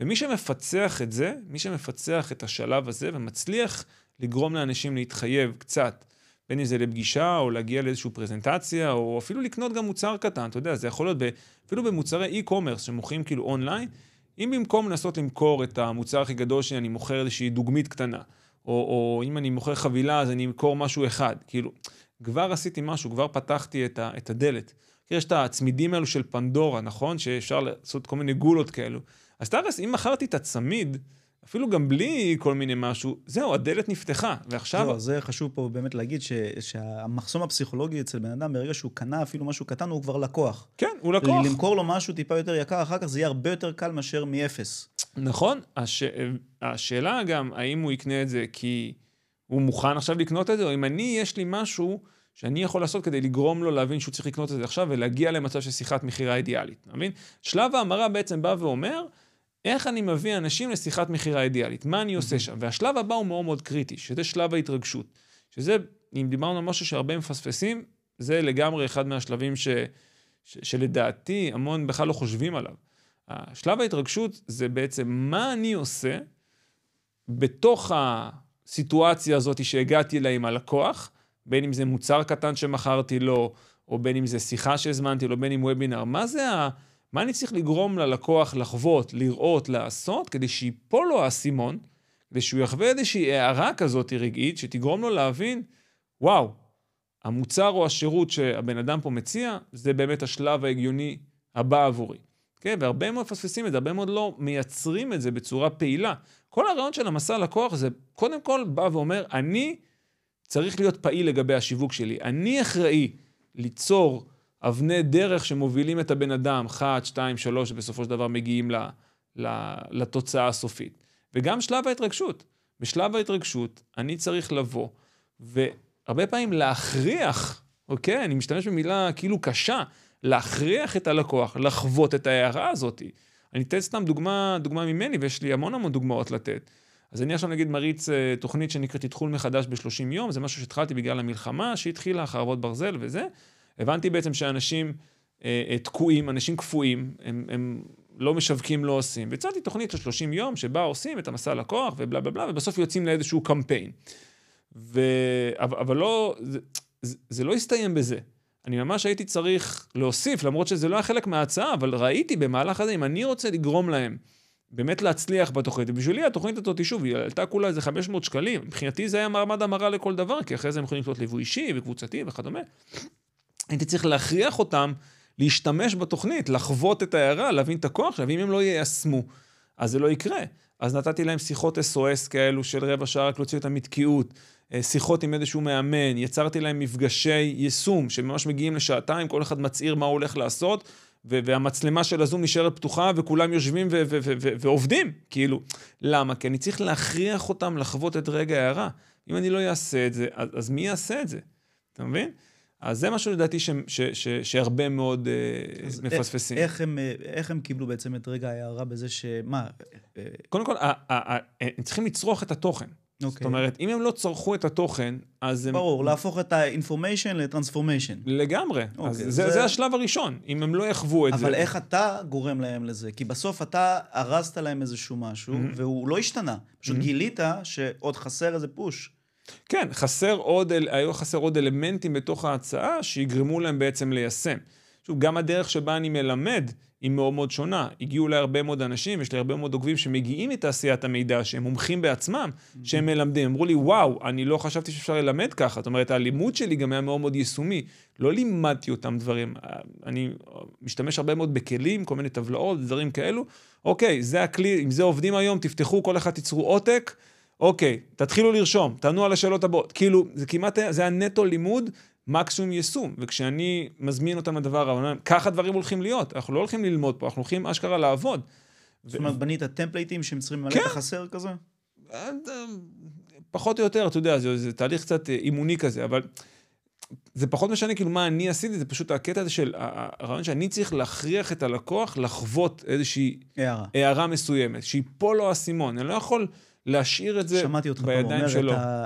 ומי שמפצח את זה, מי שמפצח את השלב הזה, ומצליח לגרום לאנשים להתחייב קצת, בין אם זה לפגישה, או להגיע לאיזושהי פרזנטציה, או אפילו לקנות גם מוצר קטן, אתה יודע, זה יכול להיות ב, אפילו במוצרי אי-קומרס, שמוכרים כאילו אונליין, אם במקום לנסות למכור את המוצר הכי גדול שלי, אני מוכר איזושהי דוגמית קטנה, או, או אם אני מוכר חבילה, אז אני אמכור משהו אחד, כאילו, כבר עשיתי משהו, כבר פתחתי את, ה, את הדלת. יש את הצמידים האלו של פנדורה, נכון? שאפשר לעשות כל מיני גולות כאלו. אז תרס, אם מכרתי את הצמיד, אפילו גם בלי כל מיני משהו, זהו, הדלת נפתחה, ועכשיו... זהו, זה חשוב פה באמת להגיד ש, שהמחסום הפסיכולוגי אצל בן אדם, ברגע שהוא קנה אפילו משהו קטן, הוא כבר לקוח. כן, הוא לקוח. למכור לו משהו טיפה יותר יקר, אחר כך זה יהיה הרבה יותר קל מאשר מאפס. נכון, הש... השאלה גם, האם הוא יקנה את זה כי הוא מוכן עכשיו לקנות את זה, או אם אני, יש לי משהו שאני יכול לעשות כדי לגרום לו להבין שהוא צריך לקנות את זה עכשיו, ולהגיע למצב של שיחת מחירה אידיאלית, מבין? שלב ההמרה בעצם בא ואומר, איך אני מביא אנשים לשיחת מחירה אידיאלית? מה אני עושה שם? והשלב הבא הוא מאוד מאוד קריטי, שזה שלב ההתרגשות. שזה, אם דיברנו על משהו שהרבה מפספסים, זה לגמרי אחד מהשלבים ש, ש, שלדעתי המון בכלל לא חושבים עליו. השלב ההתרגשות זה בעצם מה אני עושה בתוך הסיטואציה הזאת שהגעתי לה עם הלקוח, בין אם זה מוצר קטן שמכרתי לו, או בין אם זה שיחה שהזמנתי לו, בין אם וובינר. מה זה ה... מה אני צריך לגרום ללקוח לחוות, לראות, לעשות, כדי שיפול לו הסימון, כדי שהוא יחווה איזושהי הערה כזאת רגעית, שתגרום לו להבין, וואו, המוצר או השירות שהבן אדם פה מציע, זה באמת השלב ההגיוני הבא עבורי. כן? והרבה מאוד פספסים את זה, הרבה מאוד לא מייצרים את זה בצורה פעילה. כל הרעיון של המסע לקוח זה קודם כל בא ואומר, אני צריך להיות פעיל לגבי השיווק שלי, אני אחראי ליצור אבני דרך שמובילים את הבן אדם, אחת, שתיים, שלוש, בסופו של דבר מגיעים ל, ל, לתוצאה הסופית. וגם שלב ההתרגשות. בשלב ההתרגשות, אני צריך לבוא, והרבה פעמים להכריח, אוקיי? אני משתמש במילה כאילו קשה, להכריח את הלקוח, לחוות את ההערה הזאת. אני אתן סתם דוגמה, דוגמה ממני, ויש לי המון המון דוגמאות לתת. אז אני עכשיו נגיד מריץ תוכנית שנקראת התחול מחדש ב-שלושים יום, זה משהו שהתחלתי בגלל המלחמה, שהתחילה חרבות ברזל וזה, הבנתי בעצם שאנשים אה, תקועים, אנשים קפואים, הם, הם לא משווקים, לא עושים. ויצאתי תוכנית של שלושים יום שבה עושים את המסע לקוח ובלה בלה בלה, ובסוף יוצאים לאיזשהו קמפיין. ו... אבל, אבל לא, זה, זה, זה לא הסתיים בזה. אני ממש הייתי צריך להוסיף, למרות שזה לא היה חלק מההצעה, אבל ראיתי במהלך הזה, אם אני רוצה לגרום להם באמת להצליח בתוכנית, ובשבילי התוכנית הזאת שוב, היא עלתה כולה איזה חמש מאות שקלים. מבחינתי זה היה מעמד המרה לכל דבר, כי אחרי זה הם יכולים לקנות ליווי אישי וקבוצתי וכדומה. הייתי צריך להכריח אותם להשתמש בתוכנית, לחוות את ההערה, להבין את הכוח, ואם הם לא יישמו, אז זה לא יקרה. אז נתתי להם שיחות אס או אס כאלו של רבע שעה, רק להוציא את המתקיעות, שיחות עם איזשהו מאמן, יצרתי להם מפגשי יישום, שממש מגיעים לשעתיים, כל אחד מצעיר מה הוא הולך לעשות, והמצלמה של הזום נשארת פתוחה, וכולם יושבים ועובדים, כאילו. למה? כי אני צריך להכריח אותם לחוות את רגע ההערה. אם אני לא יעשה את זה, אז מי יעשה את זה? אתה מבין? אז זה משהו לדעתי ש, ש, ש, שהרבה מאוד מפספסים. איך, איך, הם, איך הם קיבלו בעצם את רגע ההערה בזה שמה? קודם כל, ה, ה, ה, הם צריכים לצרוך את התוכן. Okay. זאת אומרת, אם הם לא צרכו את התוכן, אז הם... ברור, להפוך את ה-information ל-transformation. לגמרי. Okay, אז זה, זה... זה השלב הראשון, אם הם לא יחוו את אבל זה. אבל איך אתה גורם להם לזה? כי בסוף אתה הרסת להם איזשהו משהו, mm-hmm. והוא לא השתנה. פשוט mm-hmm. גילית שעוד חסר איזה פוש. כן, חסר עוד, היו חסר עוד אלמנטים בתוך ההצעה שיגרמו להם בעצם ליישם. שוב, גם הדרך שבה אני מלמד היא מאוד מאוד שונה. הגיעו לה הרבה מאוד אנשים, יש לי הרבה מאוד עוקבים שמגיעים מתעשיית המידע, שהם מומחים בעצמם, שהם מלמדים. אמרו לי, וואו, אני לא חשבתי שאפשר ללמד ככה. זאת אומרת, הלימוד שלי גם היה מאוד מאוד יישומי. לא לימדתי אותם דברים. אני משתמש הרבה מאוד בכלים, כל מיני טבלאות, דברים כאלו. אוקיי, זה הכלי, אם זה עובדים היום, תפתחו, כל אחד תיצרו עותק. אוקיי, תתחילו לרשום, תענו על השאלות הבאות. כאילו, זה כמעט, זה הנטו לימוד, מקסימום יישום, וכשאני מזמין אותם לדבר, ככה דברים הולכים להיות, אנחנו לא הולכים ללמוד פה, אנחנו הולכים אשכרה לעבוד. זאת אומרת, בנית הטמפלייטים שהם צריכים למלא את החסר כזה? פחות או יותר, אתה יודע, זה תהליך קצת אימוני כזה, אבל זה פחות משנה כאילו מה אני עשיתי, זה פשוט הקטע הזה של הרעיון שאני צריך להכריח את הלקוח לחוות איזושהי הערה מסוימת, שהיא פה לא הסימון, אני לא יכול... להשאיר את זה בידיים שלו. שמעתי אותך פעם אומר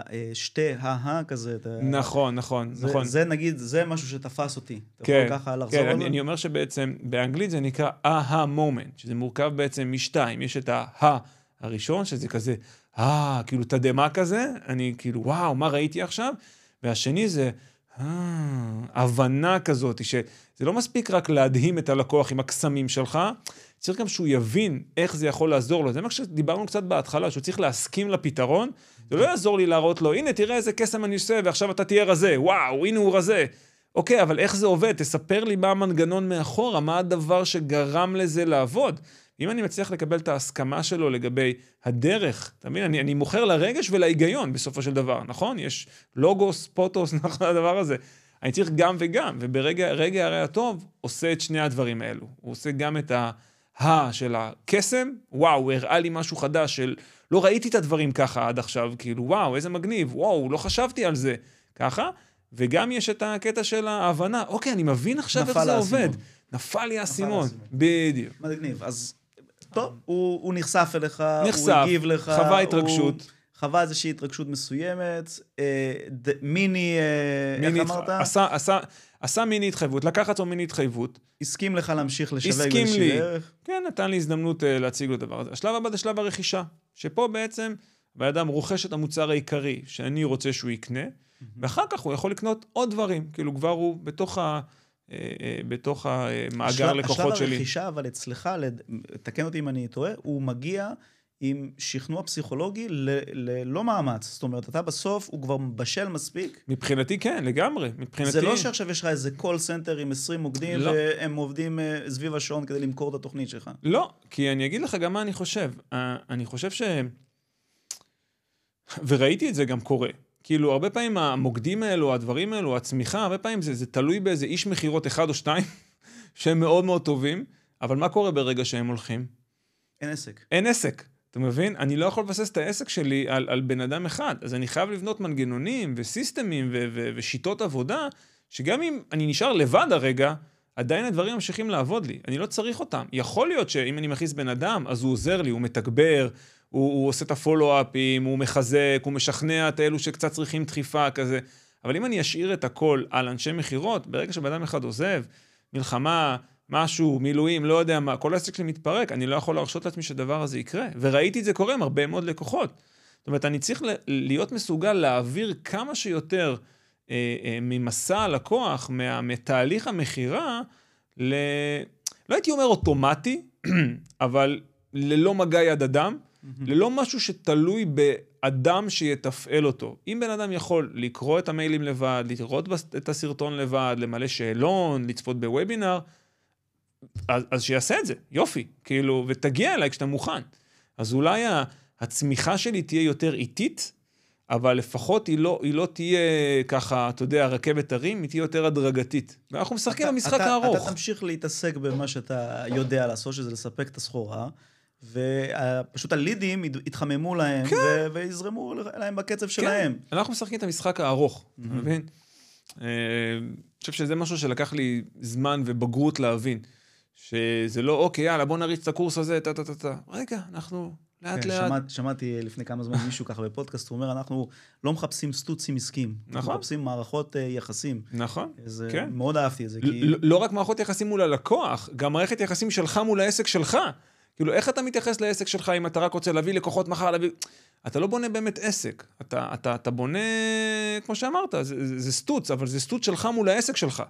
את שתי ההה כזה. נכון, נכון, נכון. זה נגיד, זה משהו שתפס אותי. כן, אני אומר שבעצם באנגלית זה נקרא אהה מומנט, שזה מורכב בעצם משתיים. יש את ההה הראשון, שזה כזה, אה, כאילו תדמה כזה, אני כאילו, וואו, מה ראיתי עכשיו? והשני זה, הבנה כזאת, שזה לא מספיק רק להדהים את הלקוח עם הקסמים שלך, צריך גם שהוא יבין איך זה יכול לעזור לו. זה מה שדיברנו קצת בהתחלה, שהוא צריך להסכים לפתרון, זה לא יעזור לי להראות לו, הנה תראה איזה קסם אני עושה, ועכשיו אתה תהיה רזה, וואו, הנה הוא רזה. אוקיי, אבל איך זה עובד? תספר לי מה המנגנון מאחורה, מה הדבר שגרם לזה לעבוד. אם אני מצליח לקבל את ההסכמה שלו לגבי הדרך, תמיד, אני, אני מוכר לרגש ולהיגיון בסופו של דבר, נכון? יש לוגוס, פוטוס, נכון, הדבר הזה. אני צריך גם וגם, וברגע, רגע הרי הטוב, עושה את שני הדברים האלו. הוא עושה גם את ה... ה של הקסם, וואו, הוא הראה לי משהו חדש של, לא ראיתי את הדברים ככה עד עכשיו, כאילו, וואו, איזה מגניב, וואו, לא חשבתי על זה, ככה, וגם יש את הקטע של ההבנה, אוקיי, אני מבין עכשיו איך זה עובד, נפל לי הסימון, בדיוק. מגניב, אז, טוב, הוא נחשף אליך, הוא הגיב לך, חווה התרגשות, חווה איזושהי התרגשות מסוימת, מיני, איך אמרת? עשה, עשה, עשה מיני התחייבות, לקח עצמו מיני התחייבות. הסכים לך להמשיך לשווי ולשווה ערך. כן, נתן לי הזדמנות להציג לו דבר הזה. השלב הבא זה שלב הרכישה, שפה בעצם האדם רוכש את המוצר העיקרי שאני רוצה שהוא יקנה, ואחר כך הוא יכול לקנות עוד דברים, כאילו כבר הוא בתוך ה... בתוך המאגר לקוחות שלי. השלב הרכישה, אבל אצלך, תקן אותי אם אני טועה, הוא מגיע... עם שכנוע פסיכולוגי ללא מאמץ. זאת אומרת, אתה בסוף, הוא כבר בשל מספיק. מבחינתי כן, לגמרי. מבחינתי... זה לא שעכשיו יש לך איזה קול סנטר עם עשרים מוקדים, לא. והם עובדים סביב השעון כדי למכור את התוכנית שלך. לא, כי אני אגיד לך גם מה אני חושב. אני חושב ש... וראיתי את זה גם קורה. כאילו, הרבה פעמים המוקדים האלו, הדברים האלו, הצמיחה, הרבה פעמים זה, זה תלוי באיזה איש מחירות אחד או שתיים, שהם מאוד מאוד טובים, אבל מה קורה ברגע שהם הולכים? אין עסק. אין עסק. אתה מבין? אני לא יכול לבסס את העסק שלי על, על בן אדם אחד, אז אני חייב לבנות מנגנונים וסיסטמים ו- ו- ושיטות עבודה, שגם אם אני נשאר לבד הרגע, עדיין הדברים ממשיכים לעבוד לי, אני לא צריך אותם. יכול להיות שאם אני מכניס בן אדם, אז הוא עוזר לי, הוא מתגבר, הוא, הוא עושה את הפולו-אפים, הוא מחזק, הוא משכנע את אלו שקצת צריכים דחיפה כזה, אבל אם אני אשאיר את הכל על אנשי מחירות, ברגע שבן אדם אחד עוזב, מלחמה, משהו, מילואים, לא יודע מה, כל העסק שלי מתפרק, אני לא יכול להרשות לעצמי שהדבר הזה יקרה, וראיתי את זה קורה עם הרבה מאוד לקוחות. זאת אומרת, אני צריך להיות מסוגל להעביר כמה שיותר אה, אה, ממסע הלקוח, מה, מתהליך המחירה, ל... לא הייתי אומר אוטומטי, אבל ללא מגע יד אדם, ללא משהו שתלוי באדם שיתפעל אותו. אם בן אדם יכול לקרוא את המיילים לבד, לראות את הסרטון לבד, למלא שאלון, לצפות בוובינר, אז, אז שיעשה את זה, יופי, כאילו, ותגיע אליי כשאתה מוכן. אז אולי הצמיחה שלי תהיה יותר איטית, אבל לפחות היא לא, היא לא תהיה ככה, אתה יודע, רכבת הרים, היא תהיה יותר הדרגתית. ואנחנו משחקים במשחק הארוך. אתה תמשיך להתעסק במה שאתה יודע לעשות, שזה לספק את הסחורה, ופשוט הלידים יתחממו להם, כן. ו- ויזרמו להם בקצב כן. שלהם. אנחנו משחקים את המשחק הארוך, mm-hmm. אתה מבין? אני חושב שזה משהו שלקח לי זמן ובגרות להבין. שזה לא, אוקיי, יאללה, בוא נריץ את הקורס הזה, ת, ת, ת, ת. רגע, אנחנו לאט כן, לאט. שמע, שמעתי לפני כמה זמן מישהו ככה בפודקאסט, הוא אומר, אנחנו לא מחפשים סטוצים עסקים, נכון. אנחנו מחפשים מערכות uh, יחסים. נכון, זה, כן. מאוד אהבתי את זה. כי... לא, לא רק מערכות יחסים מול הלקוח, גם מערכת יחסים שלך מול העסק שלך. כאילו, איך אתה מתייחס לעסק שלך, אם אתה רק רוצה להביא לקוחות מחר, להביא... אתה לא בונה באמת עסק, אתה, אתה, אתה בונה, כמו שאמרת, זה, זה סטוץ, אבל זה סטוץ שלך מול העסק שלך.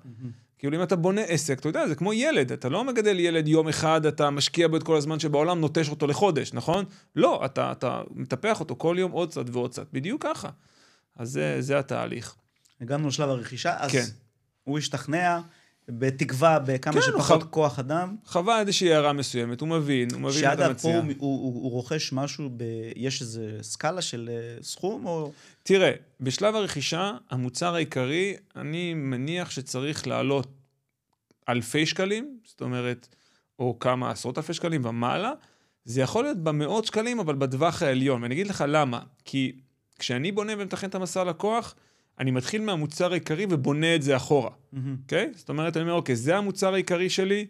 כאילו אם אתה בונה עסק, אתה יודע, זה כמו ילד, אתה לא מגדל ילד יום אחד, אתה משקיע בו את כל הזמן שבעולם, נוטש אותו לחודש, נכון? לא, אתה, אתה מטפח אותו כל יום עוד קצת ועוד קצת, בדיוק ככה. אז זה, זה התהליך. הגענו לשלב הרכישה, אז כן. הוא השתכנע, בתקווה, בכמה כן, שפחות חו... כוח אדם. חווה איזושהי הערה מסוימת, הוא מבין, הוא מבין את המציאה. שעד פה הוא, הוא, הוא, הוא רוכש משהו, ב... יש איזו סקאלה של סכום או... תראה, בשלב הרכישה, המוצר העיקרי, אני מניח שצריך לעלות אלפי שקלים, זאת אומרת, או כמה עשרות אלפי שקלים ומעלה, זה יכול להיות במאות שקלים, אבל בדווח העליון. ואני אגיד לך למה, כי כשאני בונה ומתכן את המסע לקוח, אני מתחיל מהמוצר העיקרי ובונה את זה אחורה, אוקיי? זאת אומרת, אני אומר, אוקיי, זה המוצר העיקרי שלי,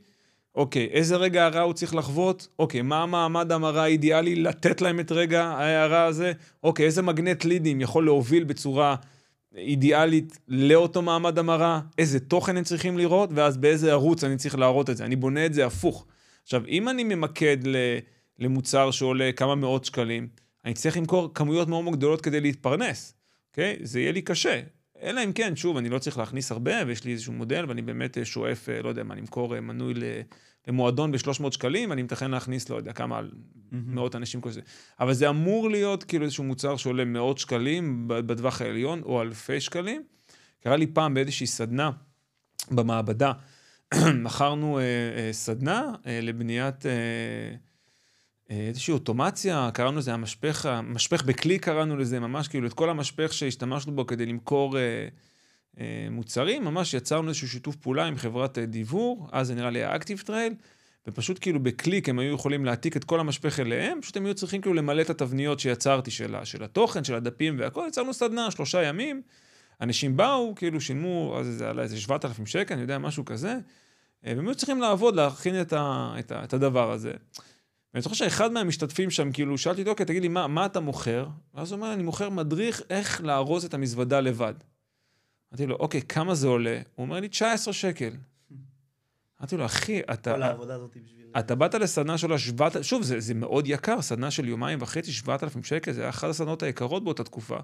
אוקיי, איזה רגע הרע הוא צריך לחוות, אוקיי, מה המעמד המראה האידיאלי, לתת להם את רגע ההערה הזה, אוקיי, איזה מגנט לידים יכול להוביל בצורה אידיאלית לאותו מעמד המראה, איזה תוכן הם צריכים לראות, ואז באיזה ערוץ אני צריך להראות את זה, אני בונה את זה הפוך. עכשיו, אם אני ממקד למוצר שעולה כמה מאות שקלים, אני צריך למכור כמויות מאוד גדולות כדי להתפרנס. Okay, זה יהיה לי קשה, אלא אם כן, שוב, אני לא צריך להכניס הרבה, ויש לי איזשהו מודל, ואני באמת שואף, לא יודע מה, אני מקור מנוי למועדון ב-שלוש מאות שקלים, אני מתכן להכניס, לא יודע, כמה על מאות אנשים כל זה. אבל זה אמור להיות כאילו איזשהו מוצר שעולה מאות שקלים בדווח העליון, או אלפי שקלים. קרה לי פעם באיזושהי סדנה במעבדה, מכרנו אה, אה, סדנה אה, לבניית... אה, איזושהי אוטומציה, קראנו לזה המשפך, משפך בקליק קראנו לזה, ממש כאילו את כל המשפך שהשתמשנו בו כדי למכור אה, אה, מוצרים, ממש יצרנו איזשהו שיתוף פעולה עם חברת אה, דיבור, אז זה נראה לי האקטיב טרייל, ופשוט כאילו בקליק הם היו יכולים להעתיק את כל המשפך אליהם, פשוט הם היו צריכים כאילו למלא את התבניות שיצרתי שלה, של התוכן, של הדפים והכל, יצרנו סדנה, שלושה ימים, אנשים באו, כאילו שילמו, אז זה עלה איזה שבעת אלפים שקל, אני יודע, משהו כזה, והם היו צריכים לעבוד, להכין את ה, את ה, את הדבר הזה. ואני זוכר שאחד מהמשתתפים שם, כאילו, שאלתי אותו, תגיד לי, מה, מה אתה מוכר? ואז הוא אומר, אני מוכר מדריך איך לארוז את המזוודה לבד. אמרתי לו, אוקיי, כמה זה עולה? הוא אומר לי, תשע עשרה שקל. אמרתי לו, אחי, אתה... כל העבודה הזאת בשביל... אתה באת לסדנה של השבעת... שוב, זה, זה מאוד יקר, סדנה של יומיים וחצי, שבעת אלפים שקל, זה היה אחת הסדנות היקרות באותה תקופה.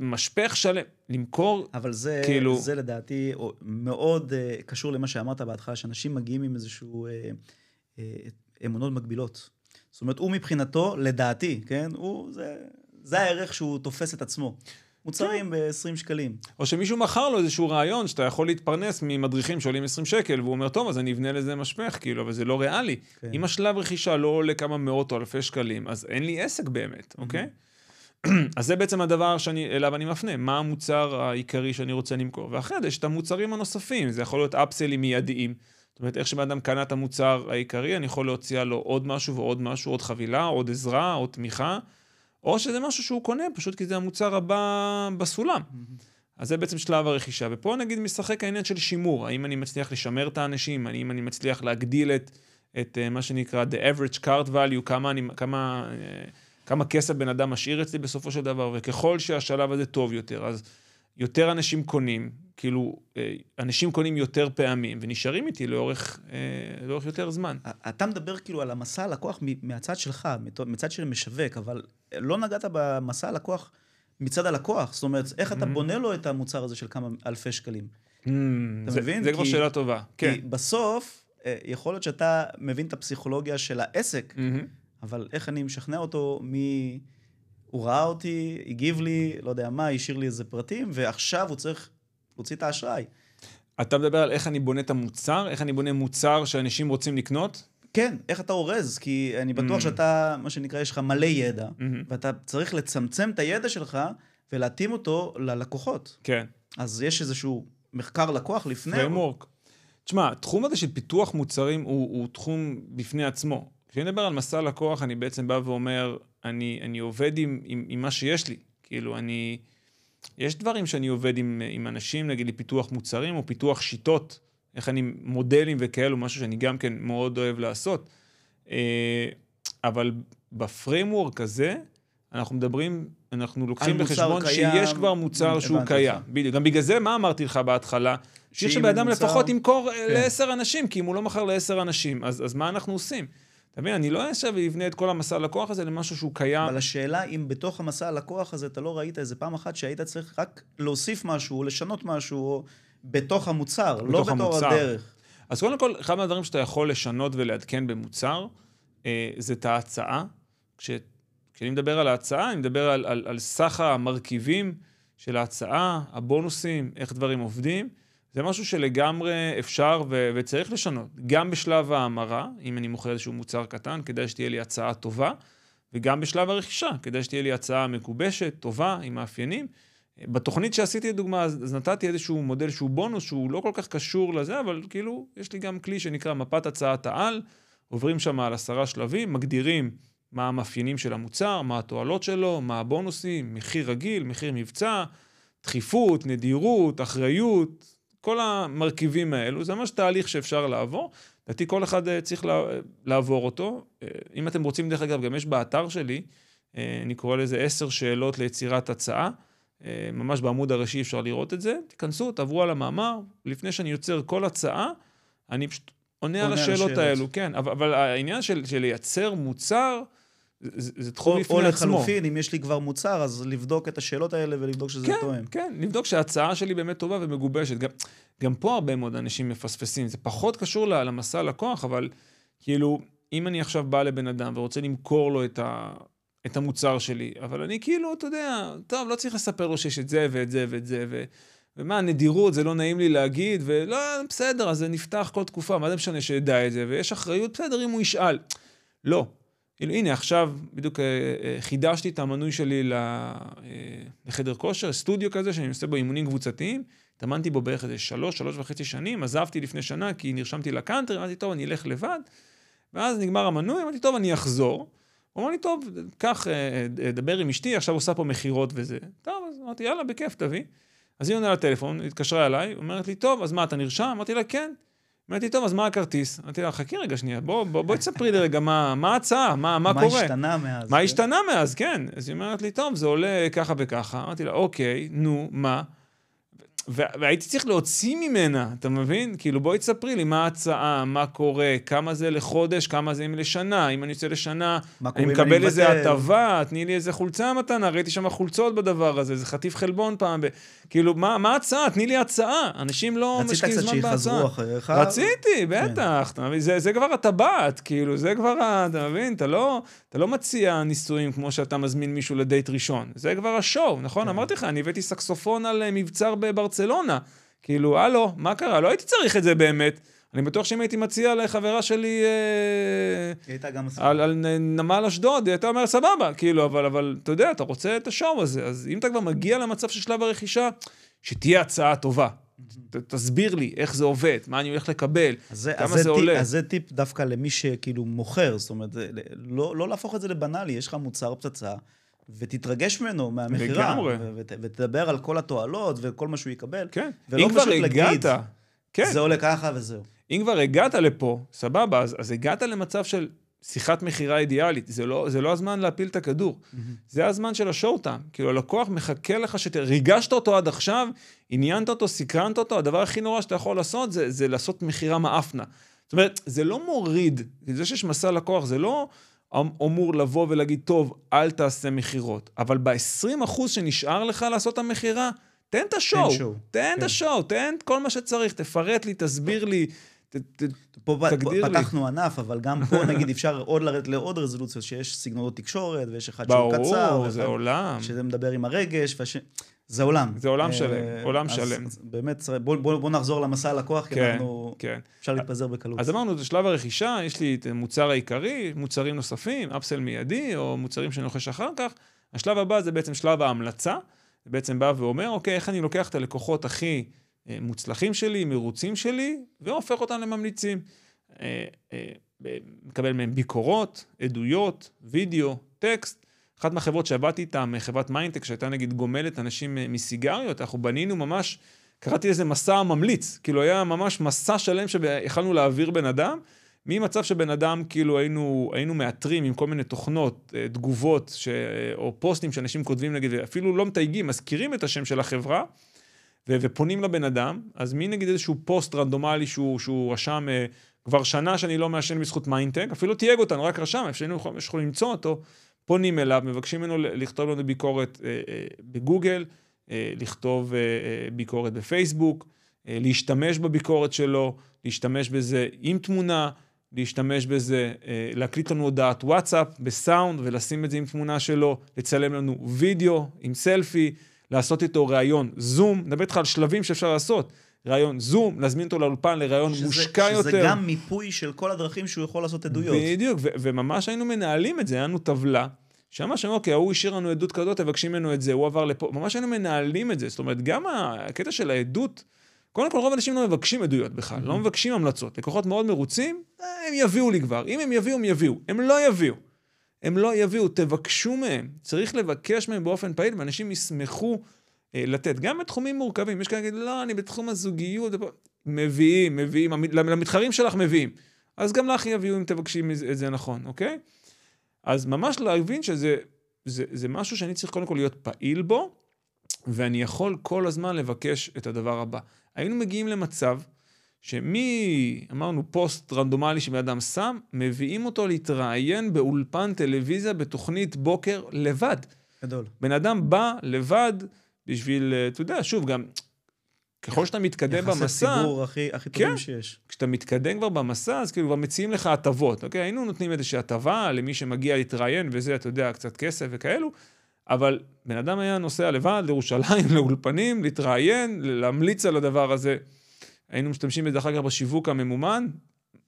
משפך שלם, למכור... אבל זה, כאילו... זה לדעתי מאוד uh, קשור למה שאמרת בהתחלה, שאנשים מגיעים עם איזשהו... Uh, uh, אמונות מגבילות. זאת אומרת, הוא מבחינתו, לדעתי, כן? הוא, זה, זה הערך שהוא תופס את עצמו. מוצרים ב-עשרים שקלים. או שמישהו מכר לו איזשהו רעיון, שאתה יכול להתפרנס ממדריכים שעולים עשרים שקל, והוא אומר, טוב, אז אני אבנה לזה משפך, כאילו, אבל זה לא ריאלי. כן. אם השלב רכישה לא עולה כמה מאות או אלפי שקלים, אז אין לי עסק באמת, אוקיי? אז זה בעצם הדבר שאני, אליו אני מפנה. מה המוצר העיקרי שאני רוצה למכור? ואחרי זה, יש את המוצרים הנוספים. זה יכול להיות אפסלים מיידיים. זאת אומרת, איך שבאדם קנה את המוצר העיקרי, אני יכול להוציא לו עוד משהו ועוד משהו, עוד חבילה, עוד עזרה, עוד תמיכה, או שזה משהו שהוא קונה, פשוט כי זה המוצר הבא בסולם. אז זה בעצם שלב הרכישה. ופה נגיד משחק העניין של שימור, האם אני מצליח לשמר את האנשים, האם אני מצליח להגדיל את, את מה שנקרא the average cart value, כמה, אני, כמה, כמה כסף בן אדם משאיר אצלי בסופו של דבר, וככל שהשלב הזה טוב יותר, אז... יותר אנשים קונים, כאילו, אנשים קונים יותר פעמים, ונשארים איתי לאורך, לאורך יותר זמן. אתה מדבר כאילו על המסע הלקוח מהצד שלך, מצד של משווק, אבל לא נגעת במסע הלקוח מצד הלקוח. זאת אומרת, איך אתה בונה לו את המוצר הזה של כמה אלפי שקלים? אתה מבין? זה כבר שאלה טובה. כי בסוף, יכול להיות שאתה מבין את הפסיכולוגיה של העסק, אבל איך אני משכנע אותו מ... הוא ראה אותי, הגיב לי, לא יודע מה, השאיר לי איזה פרטים, ועכשיו הוא צריך להוציא את האשראי. אתה מדבר על איך אני בונה את המוצר? איך אני בונה מוצר שאנשים רוצים לקנות? כן, איך אתה אורז, כי אני בטוח שאתה, מה שנקרא, יש לך מלא ידע, ואתה צריך לצמצם את הידע שלך, ולהתאים אותו ללקוחות. כן. אז יש איזשהו מחקר לקוח לפני... פריימורק. תשמע, התחום הזה של פיתוח מוצרים הוא תחום בפני עצמו. כשאני מדבר על מסע לקוח, אני בעצם בא ואומר, אני, אני עובד עם, עם, עם מה שיש לי. כאילו, אני, יש דברים שאני עובד עם, עם אנשים, נגיד לי פיתוח מוצרים או פיתוח שיטות, איך אני מודלים וכאלו, משהו שאני גם כן מאוד אוהב לעשות. אבל בפריימוורק הזה, אנחנו מדברים, אנחנו לוקחים בחשבון שיש כבר מוצר שהוא קיים. גם בגלל זה, מה אמרתי לך בהתחלה? שיש שבאדם לפחות ימכור לעשר אנשים, כי אם הוא לא מכר לעשר אנשים, אז, אז מה אנחנו עושים? תבין, אני לא אשב ויבנה את כל המסע הלקוח הזה למשהו שהוא קיים. אבל השאלה, אם בתוך המסע הלקוח הזה אתה לא ראית איזה פעם אחת שהיית צריך רק להוסיף משהו, לשנות משהו, או בתוך המוצר, לא בתור הדרך. אז קודם כל, אחד מהדברים שאתה יכול לשנות ולעדכן במוצר, זה את ההצעה. כשאני מדבר על ההצעה, אני מדבר על, על, על סך המרכיבים של ההצעה, הבונוסים, איך דברים עובדים. זה משהו שלגמרי אפשר ו- וצריך לשנות. גם בשלב ההמרה, אם אני מוכר איזשהו מוצר קטן, כדאי שתהיה לי הצעה טובה, וגם בשלב הרכישה, כדאי שתהיה לי הצעה מקובשת, טובה, עם מאפיינים. בתוכנית שעשיתי לדוגמה, אז נתתי איזשהו מודל שהוא בונוס, שהוא לא כל כך קשור לזה, אבל כאילו, יש לי גם כלי שנקרא מפת הצעת העל, עוברים שם על עשרה שלבים, מגדירים מה המאפיינים של המוצר, מה התועלות שלו, מה הבונוסים, מחיר רגיל, מחיר מבצע, דחיפות, נדירות, אחריות, כל המרכיבים האלו, זה ממש תהליך שאפשר לעבור, לדעתי כל אחד צריך לעבור אותו, אם אתם רוצים דרך אגב, גם יש באתר שלי, אני קורא לזה עשר שאלות ליצירת הצעה, ממש בעמוד הראשי אפשר לראות את זה, תיכנסו, תעברו על המאמר, לפני שאני יוצר כל הצעה, אני פשוט עונה על השאלות האלו, כן, אבל העניין של לייצר מוצר, זה תחום לפני עצמו. או לחלופין, אם יש לי כבר מוצר, אז לבדוק את השאלות האלה ולבדוק שזה תואם. כן, לבדוק שההצעה שלי באמת טובה ומגובשת. גם פה הרבה מאוד אנשים מפספסים. זה פחות קשור למסע לקוח, אבל כאילו, אם אני עכשיו בא לבן אדם ורוצה למכור לו את המוצר שלי, אבל אני כאילו, אתה יודע, טוב, לא צריך לספר לו שיש את זה ואת זה ואת זה, ומה, נדירות, זה לא נעים לי להגיד, ולא, בסדר, אז זה נפתח כל תקופה, מה זה משנה שידע את זה, ויש אחריות, בסדר, אם הוא ישאל. לא. הנה, עכשיו בדיוק חידשתי את המנוי שלי לחדר כושר, סטודיו כזה שאני עושה בו אימונים קבוצתיים, התאמנתי בו בערך איזה שלוש, שלוש וחצי שנים, עזבתי לפני שנה כי נרשמתי לקאנטרי, אמרתי, טוב, אני אלך לבד, ואז נגמר המנוי, אמרתי, טוב, אני אחזור, אמרתי, טוב, כך, דבר עם אשתי, עכשיו עושה פה מחירות וזה, טוב, אז אמרתי, יאללה, בכיף, תביא, אז היא עונה לטלפון, התקשרה אליי, אומרת לי, טוב, אז מה, אתה נרשם? אמרתי לה, כן. אמרתי, טוב, אז מה הכרטיס? אמרתי לה, חכי רגע שנייה, בואי תספרי לי רגע מה ההצעה, מה קורה. מה השתנה מאז. מה השתנה מאז, כן. אז היא אומרת לי, טוב, זה עולה ככה וככה. אמרתי לה, אוקיי, נו, מה? והייתי צריך להוציא ממנה, אתה מבין? כאילו, בואי תספרי לי מה ההצעה, מה קורה, כמה זה לחודש, כמה זה לשנה, אם אני יוצא לשנה, אני מקבל איזה הטבה, תני לי איזה חולצה מתנה, ראיתי שם חולצות בדבר הזה, זה חטיף חלבון פעם, כאילו, מה ההצעה? תני לי הצעה, אנשים לא משקיעים זמן בהצעה. רציתי, בטח, זה כבר הטבעת, כאילו, זה כבר, אתה מבין, אתה לא מציע ניסויים כמו שאתה מזמין מישהו לדייט ראשון, זה כבר השואו, נכון? אמרתי לך, אני הבאתי סקסופון על מבצר ברצלונה, כאילו, הלו, מה קרה? לא הייתי צריך את זה באמת. אני בטוח שאם הייתי מציע לחברה שלי על נמל אשדוד, היא הייתה אומרת, סבבה, כאילו, אבל אתה יודע, אתה רוצה את השואו הזה, אז אם אתה כבר מגיע למצב של שלב הרכישה, שתהיה הצעה טובה. תסביר לי איך זה עובד, מה אני הולך לקבל, כמה זה עולה. אז זה טיפ דווקא למי שכאילו מוכר, זאת אומרת, לא להפוך את זה לבנאלי, יש לך מוצר פצצה, ותתרגש ממנו מהמחירה, ותדבר על כל התועלות וכל מה שהוא יקבל, ולא פשוט להגיד, זה עולה ככה וזהו. אם כבר הגעת לפה, סבבה, אז הגעת למצב של שיחת מחירה אידיאלית, זה לא הזמן להפיל את הכדור, זה הזמן של השואו-טיים, כאילו הלקוח מחכה לך שריגשת אותו עד עכשיו, עניינת אותו, סקרנת אותו, הדבר הכי נורא שאתה יכול לעשות, זה לעשות מחירה מאפנה. זאת אומרת, זה לא מוריד, זה שיש מסע לקוח, זה לא אמור לבוא ולהגיד, טוב, אל תעשה מחירות, אבל ב-עשרים אחוז שנשאר לך לעשות את המחירה, תן את השואו, תן את השואו, תן כל מה שצריך, תפרט לי, תסביר לי, פה פתחנו ענף, אבל גם פה נגיד אפשר עוד לרדת לעוד רזולוציות, שיש סגנונות תקשורת, ויש אחד שהוא קצר, ברור, זה עולם. שזה מדבר עם הרגש, זה עולם. זה עולם שלם, עולם שלם. באמת, בואו נחזור למסע הלקוח, כי אנחנו אפשר להתפזר בקלות. אז אמרנו, בשלב הרכישה, יש לי את המוצר העיקרי, מוצרים נוספים, אפסל מיידי, או מוצרים שנוחש אחר כך. השלב הבא זה בעצם שלב ההמלצה, זה בעצם בא ואומר, אוקיי, איך אני לוקח את הלקוחות הכי מוצלחים שלי, מרוצים שלי, והופך אותם לממליצים. מקבל מהם ביקורות, עדויות, וידאו, טקסט. אחת מהחברות שעבדתי איתם, חברת מיינטק, שהייתה נגיד גומלת אנשים מסיגריות, אנחנו בנינו ממש, קראתי לזה מסע ממליץ, כאילו היה ממש מסע שלם שיכלנו להעביר בן אדם, ממצב שבן אדם כאילו היינו, היינו מאתרים עם כל מיני תוכנות, תגובות, ש... או פוסטים שאנשים כותבים נגיד, אפילו לא מתייגים, מזכירים את השם של החברה, ופונים לבן אדם, אז מי נגיד איזשהו פוסט רנדומלי שהוא, שהוא רשם אה, כבר שנה שאני לא מאשן בזכות מיינטק, אפילו תייג אותנו, רק רשם, אפשרנו יכולים למצוא אותו, פונים אליו, מבקשים ממנו לכתוב לנו ביקורת אה, אה, בגוגל, אה, לכתוב אה, אה, ביקורת בפייסבוק, להשתמש בביקורת שלו, להשתמש בזה עם תמונה, להשתמש בזה, להקליט לנו הודעת וואטסאפ בסאונד, ולשים את זה עם תמונה שלו, לצלם לנו וידאו עם סלפי, לעשות איתו ראיון זום, נדבר איתך על שלבים שאפשר לעשות, ראיון זום, להזמין אותו לאולפן לראיון מושקע יותר. שזה גם מיפוי של כל הדרכים שהוא יכול לעשות עדויות. בדיוק, ו- וממש היינו מנהלים את זה, היינו טבלה, שממש אמרו, אוקיי, הוא השאיר לנו עדות כזאת, תבקשים ממנו את זה, הוא עבר לפה, ממש היינו מנהלים את זה, זאת אומרת, גם הקטע של העדות, קודם כל, רוב האנשים לא מבקשים עדויות בכלל, לא מבקשים המלצות, לקוחות מאוד מרוצים, הם יביאו לי כבר, אם הם יביאו, הם יביאו, הם לא יביאו, הם לא יביאו, תבקשו מהם, צריך לבקש מהם באופן פעיל, ואנשים ישמחו לתת, גם בתחומים מורכבים, יש כאלה להגיד, לא, אני בתחום הזוגיות, מביאים, מביאים, למתחרים שלך מביאים, אז גם לך יביאו אם תבקשים את זה נכון, אוקיי? אז ממש להבין שזה זה, זה משהו שאני צריך קודם כל להיות פעיל בו, ואני יכול כל הזמן לבקש את הדבר הבא. היינו מגיעים למצב שמי, אמרנו, פוסט רנדומלי שבאדם שם, מביאים אותו להתראיין באולפן טלוויזיה בתוכנית בוקר לבד. גדול. בן אדם בא לבד בשביל, אתה יודע, שוב, גם ככל שאתה מתקדם במסע... יחסי ציבור הכי, הכי טובים כן, שיש. כשאתה מתקדם כבר במסע, אז כאילו כבר מציעים לך הטבות, אוקיי? היינו נותנים איזושהי הטבה למי שמגיע להתראיין וזה, אתה יודע, קצת כסף וכאלו, אבל בן אדם היה נוסע לבד, לירושלים, לאולפנים, להתראיין, להמליץ על הדבר הזה. היינו משתמשים בזה אחר כך בשיווק הממומן,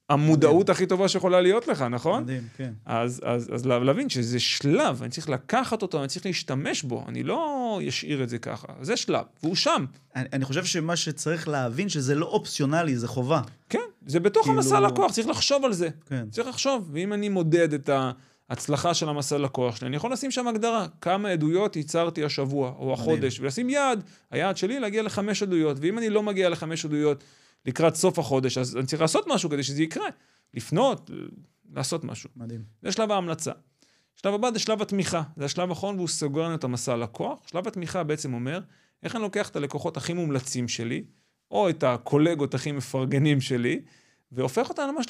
המודעות הכי טובה שיכולה להיות לך, נכון? מדהים, כן. אז, אז, אז להבין שזה שלב, אני צריך לקחת אותו, אני צריך להשתמש בו, אני לא אשאיר את זה ככה. זה שלב, והוא שם. אני, אני חושב שמה שצריך להבין שזה לא אופציונלי, זה חובה. כן, זה בתוך כאילו... המסע לקוח, צריך לחשוב על זה. כן. צריך לחשוב, ואם אני מודד את ה... הצלחה של המסע לקוח שלי. אני יכול לשים שם הגדרה, כמה עדויות ייצרתי השבוע או החודש, ולשים יעד, היעד שלי להגיע לחמש עדויות, ואם אני לא מגיע לחמש עדויות לקראת סוף החודש, אז אני צריך לעשות משהו כדי שזה יקרה. לפנות, לעשות משהו. מדהים. זה שלב ההמלצה. שלב הבא זה שלב התמיכה. זה השלב האחרון והוא סוגר לנו את המסע לקוח. שלב התמיכה בעצם אומר, איך אני לוקח את הלקוחות הכי מומלצים שלי, או את הקולגות הכי מפרגנים שלי, והופך אותה ממש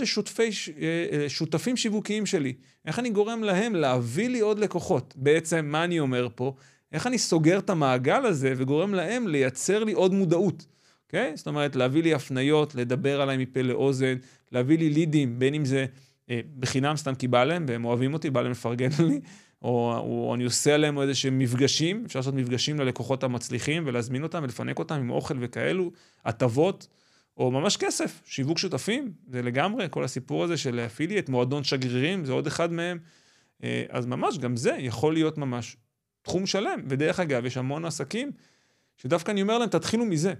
לשותפים שיווקיים שלי. איך אני גורם להם להביא לי עוד לקוחות? בעצם, מה אני אומר פה? איך אני סוגר את המעגל הזה וגורם להם לייצר לי עוד מודעות? אוקיי? זאת אומרת, להביא לי הפניות, לדבר עליי מפה לאוזן, להביא לי לידים, בין אם זה בחינם סתם כי בא להם, והם אוהבים אותי, בא להם לפרגן לי, או אני עושה להם איזה שהם מפגשים, אפשר לעשות מפגשים ללקוחות המצליחים, ולהזמין אותם ולפנק אותם עם אוכל וכאלו, הטבות, או ממש כסף, שיווק שותפים, זה לגמרי, כל הסיפור הזה של אפילייט, מועדון שגרירים, זה עוד אחד מהם, אז ממש גם זה יכול להיות ממש תחום שלם, ודרך אגב, יש המון עסקים, שדווקא אני אומר להם, תתחילו מזה,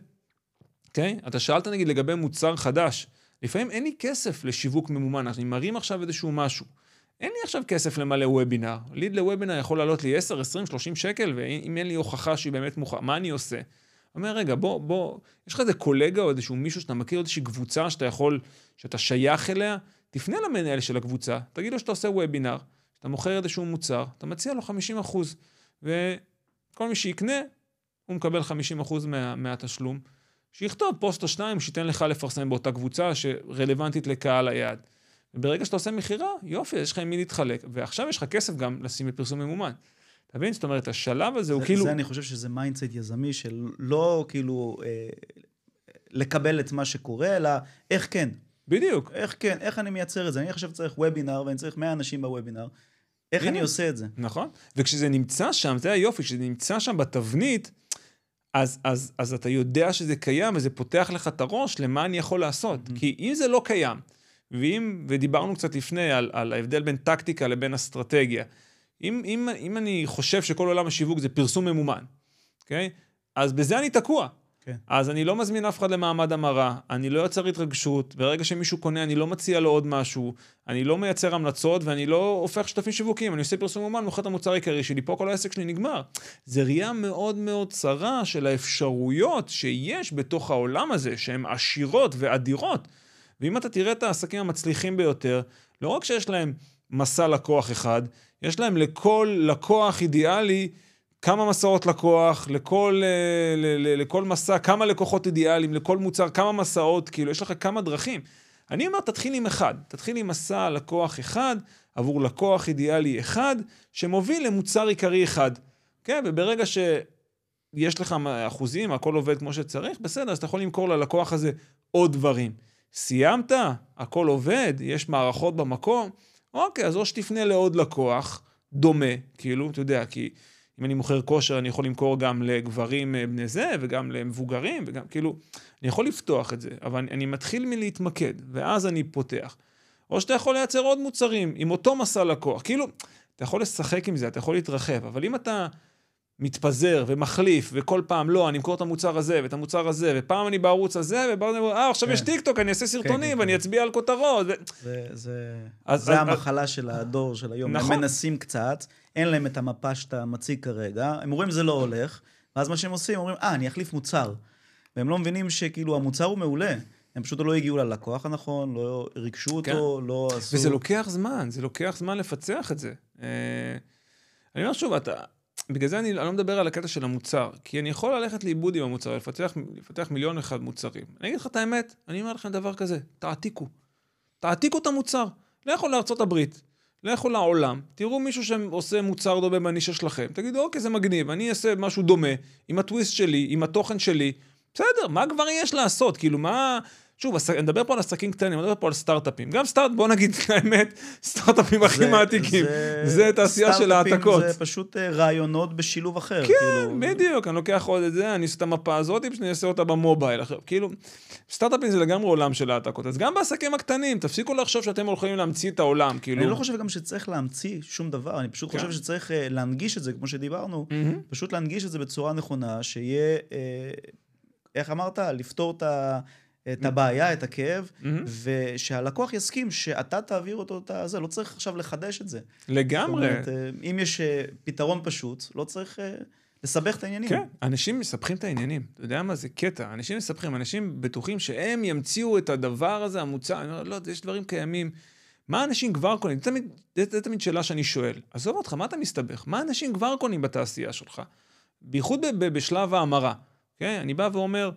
okay? אתה שאלת נגיד לגבי מוצר חדש, לפעמים אין לי כסף לשיווק ממומן, אני מרים עכשיו איזשהו משהו, אין לי עכשיו כסף למלא וובינר, ליד לוובינר יכול לעלות לי עשר, עשרים, שלושים שקל, ואם אין לי הוכחה שהיא באמת מוכנה, מה אני עושה? אומר, רגע, בוא, בוא, יש לך איזה קולגה או איזשהו מישהו שאתה מכיר, איזושהי קבוצה שאתה יכול, שאתה שייך אליה, תפנה למנהל של הקבוצה, תגיד לו שאתה עושה וובינר, שאתה מוכר איזשהו מוצר, אתה מציע לו חמישים אחוז, וכל מי שיקנה, הוא מקבל חמישים אחוז מה, מהתשלום, שיכתוב פוסט או שניים, שייתן לך לפרסם באותה קבוצה שרלוונטית לקהל היעד. וברגע שאתה עושה מחירה, יופי, יש לך מי להתחלק, ועכשיו יש לך כסף גם לשים לפרסום ממומן. תבין, זאת אומרת, השלב הזה הוא כאילו... זה אני חושב שזה מיינדסט יזמי של לא כאילו לקבל את מה שקורה, אלא איך כן. בדיוק. איך כן, איך אני מייצר את זה. אני חושב צריך וובינר, ואני צריך מאה אנשים בוובינר. איך אני עושה את זה? נכון. וכשזה נמצא שם, זה היופי, כשזה נמצא שם בתבנית, אז, אז, אז אתה יודע שזה קיים, וזה פותח לך את הראש למה אני יכול לעשות. כי אם זה לא קיים, ואם, ודיברנו קצת לפני על, על ההבדל בין טקטיקה לבין אסטרטגיה, אם, אם, אם אני חושב שכל עולם השיווק זה פרסום ממומן, okay? אז בזה אני תקוע. Okay. אז אני לא מזמין אף אחד למעמד המרה, אני לא יוצר התרגשות, ברגע שמישהו קונה אני לא מציע לו עוד משהו, אני לא מייצר המלצות ואני לא הופך שותפים שיווקים, אני עושה פרסום ממומן, מוכר את המוצר העיקרי שלי, פה כל העסק שלי נגמר. זה ראייה מאוד מאוד צרה של האפשרויות שיש בתוך העולם הזה, שהן עשירות ואדירות, ואם אתה תראה את העסקים המצליחים ביותר, לא רק שיש להם מסע לקוח אחד, יש להם לכל לקוח אידיאלי, כמה מסעות לקוח, לכל, לכל מסע, כמה לקוחות אידיאליים, לכל מוצר, כמה מסעות, כאילו, יש לך כמה דרכים. אני אומר, תתחיל עם אחד, תתחיל עם מסע לקוח אחד, עבור לקוח אידיאלי אחד, שמוביל למוצר עיקרי אחד. כן? וברגע ש... יש לך אחוזים, הכל עובד כמו שצריך, בסדר, אז אתה יכול למכור ללקוח הזה עוד דברים. סיימת, הכל עובד, יש מערכות במקום, אוקיי, אז או שתפנה לעוד לקוח דומה, כאילו, אתה יודע, כי אם אני מוכר כושר, אני יכול למכור גם לגברים בני זה, וגם למבוגרים, וגם, כאילו, אני יכול לפתוח את זה, אבל אני, אני מתחיל מלהתמקד, ואז אני פותח. או שאתה יכול לייצר עוד מוצרים, עם אותו מסע לקוח, כאילו, אתה יכול לשחק עם זה, אתה יכול להתרחב, אבל אם אתה מתפזר ומחליף, וכל פעם, לא, אני אמכור את המוצר הזה, ואת המוצר הזה, ופעם אני בערוץ הזה, ובא, עכשיו יש טיקטוק, אני אעשה סרטונים, ואני אצביע על כותרות. זה המחלה של הדור של היום. הם מנסים קצת, אין להם את המפה שאתה מציג כרגע, הם רואים זה לא הולך, ואז מה שהם עושים, אומרים, אה, אני אחליף מוצר. והם לא מבינים שכאילו המוצר הוא מעולה. הם פשוט לא הגיעו ללקוח הנכון, לא ריגשו אותו, לא עשו... וזה לוקח זמן, זה לוקח זמן לפצח את זה. אני אומר שוב, אתה... בגלל זה אני לא מדבר על הקטע של המוצר, כי אני יכול ללכת לאיבוד עם המוצר, לפתח, לפתח מיליון אחד מוצרים. אני אגיד לך את האמת, אני אומר לכם דבר כזה, תעתיקו. תעתיקו את המוצר. לכו לארצות הברית, לכו לעולם, תראו מישהו שעושה מוצר דומה בנישה שלכם, תגידו, אוקיי, זה מגניב, אני אעשה משהו דומה, עם הטוויסט שלי, עם התוכן שלי, בסדר, מה כבר יש לעשות? כאילו, מה... שוב, אני מדבר פה על עסקים קטנים, אני מדבר פה על סטארט-אפים. גם סטארט, בוא נגיד האמת, סטארט-אפים הכי מעתיקים. זה תעשייה של העתקות. זה פשוט רעיונות בשילוב אחר. כן, בדיוק, אני לוקח עוד את זה, אני עושה את המפה הזאת, אני אעשה אותה במובייל. כאילו, סטארט-אפים זה לגמרי עולם של העתקות. אז גם בעסקים הקטנים, תפסיקו לחשוב שאתם הולכים להמציא את העולם. אני לא חושב גם שצריך להמציא שום דבר, אני פשוט חושב שצריך להנגיש את זה, כמו שדיברנו, פשוט להנגיש את זה בצורה נכונה, שיהיה, איך אמרת, לפתור את ה... את הבעיה, את הכאב, ושהלקוח יסכים שאתה תעביר אותו את זה, לא צריך עכשיו לחדש את זה. לגמרי. זאת אומרת, אם יש פתרון פשוט, לא צריך לסבך את העניינים. כן, אנשים מסבכים את העניינים. אתה יודע מה זה קטע? אנשים מסבכים, אנשים בטוחים שהם ימציאו את הדבר הזה, המוצא, אני אומר, לא, יש דברים קיימים. מה אנשים כבר קונים? זה תמיד שאלה שאני שואל. עזוב אותך, מה אתה מסתבך? מה אנשים כבר קונים בתעשייה שלך? בייחוד בשלב ההמרה. אני בא ואומר,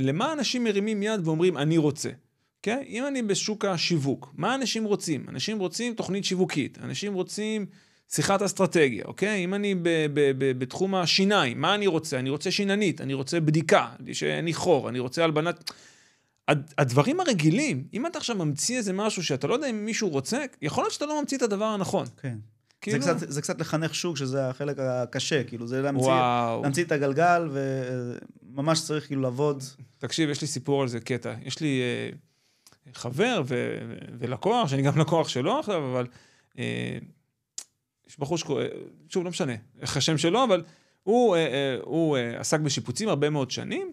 למה אנשים מרימים יד ואומרים, אני רוצה? Okay? אם אני בשוק השיווק, מה אנשים רוצים? אנשים רוצים תוכנית שיווקית, אנשים רוצים שיחת אסטרטגיה, okay? אם אני ב- ב- ב- בתחום השיניים, מה אני רוצה? אני רוצה שיננית, אני רוצה בדיקה, שאני חור, אני רוצה הלבנת... הדברים הרגילים, אם אתה עכשיו ממציא איזה משהו שאתה לא יודע אם מישהו רוצה, יכול להיות שאתה לא ממציא את הדבר הנכון. כן. Okay. זה קצת, זה קצת לחנך שוק, שזה החלק הקשה, כאילו, זה להמציא, להמציא את הגלגל, וממש צריך, כאילו, לעבוד. תקשיב, יש לי סיפור על זה, קטע. יש לי חבר ולקוח, שאני גם לקוח שלו, אבל, יש בחור שקורא, שוב, לא משנה, איך השם שלו, אבל הוא, הוא עסק בשיפוצים הרבה מאוד שנים,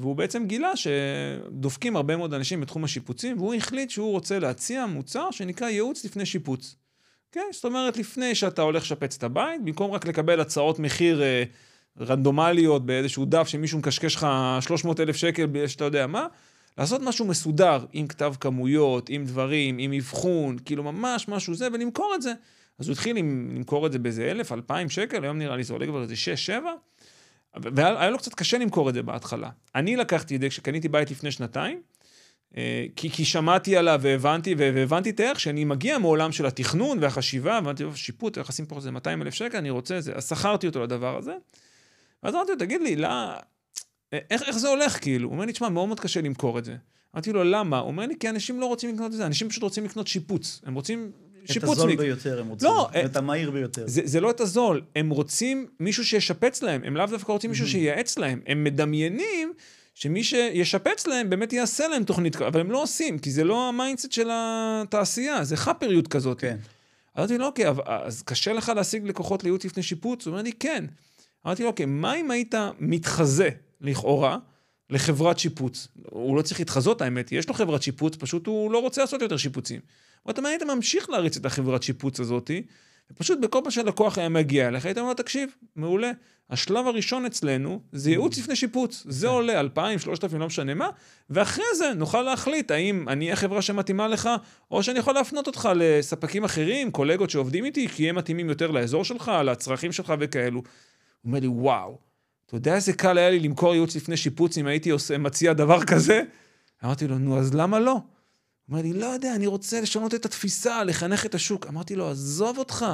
והוא בעצם גילה שדופקים הרבה מאוד אנשים בתחום השיפוצים, והוא החליט שהוא רוצה להציע מוצר שנקרא ייעוץ לפני שיפוץ. כן, זאת אומרת, לפני שאתה הולך שפץ את הבית, במקום רק לקבל הצעות מחיר אה, רנדומליות באיזשהו דף שמישהו מקשקש לך שלוש מאות אלף שקל, שאתה יודע מה, לעשות משהו מסודר, עם כתב כמויות, עם דברים, עם אבחון, כאילו ממש משהו זה, ולמכור את זה. אז הוא התחיל עם, למכור את זה באיזה אלף, אלפיים שקל, היום נראה לי זה עולה כבר איזה שש, שבע, והיה לו קצת קשה למכור את זה בהתחלה. אני לקחתי את זה כשקניתי בית לפני שנתיים, כי, כי שמעתי עליו והבנתי, והבנתי תארך שאני מגיע מעולם של התכנון והחשיבה, והבנתי, שיפוט, איך עשים פה זה מאתיים אלף שקל, אני רוצה זה, אז שכרתי אותו לדבר הזה, ואז אמרתי לו, תגיד לי, לא, איך, איך זה הולך כאילו? הוא אומר לי, תשמע, מאוד מאוד קשה למכור את זה. אמרתי לו, למה? הוא אומר לי, כי אנשים לא רוצים לקנות את זה, אנשים פשוט רוצים לקנות שיפוץ, הם רוצים... את הזול ביותר הם רוצים, את המהיר ביותר. זה לא את הזול, הם רוצים מישהו שישפץ להם, הם לאו דווקא רוצים מישהו שייעץ להם, הם מדמיינים שמי שישפץ להם באמת יעשה להם תוכנית, אבל הם לא עושים, כי זה לא המיינדסט של התעשייה, זה חפריות כזאת. כן. אמרתי לו, אוקיי, אז קשה לך להשיג לקוחות לייעוץ לפני שיפוץ? הוא אומר לי, כן. אמרתי לו, אוקיי, מה אם היית מתחזה לכאורה לחברת שיפוץ? הוא לא צריך להתחזות, האמת, יש לו חברת שיפוץ, פשוט הוא לא רוצה לעשות יותר שיפוצים. ואתה מה היית ממשיך להריץ את החברת שיפוץ הזאת, ופשוט בכל פעם שהלקוח היה מגיע אליך, היית אומר, תקשיב, מעולה, השלב הראשון אצלנו, זה ייעוץ לפני שיפוץ, זה עולה אלפיים, שלושת אלפים, לא משנה מה, ואחרי זה נוכל להחליט, האם אני החברה שמתאימה לך, או שאני יכול להפנות אותך לספקים אחרים, קולגות שעובדים איתי, כי הם מתאימים יותר לאזור שלך, לצרכים שלך וכאלו. הוא אומר לי, וואו, אתה יודע איזה קל היה לי למכור ייעוץ לפני שיפוץ, אם הייתי מציע דבר כזה? אמרתי לו, נו, אז למה לא? אמר לי, לא יודע, אני רוצה לשנות את התפיסה, לחנך את השוק. אמרתי לו, עזוב אותך,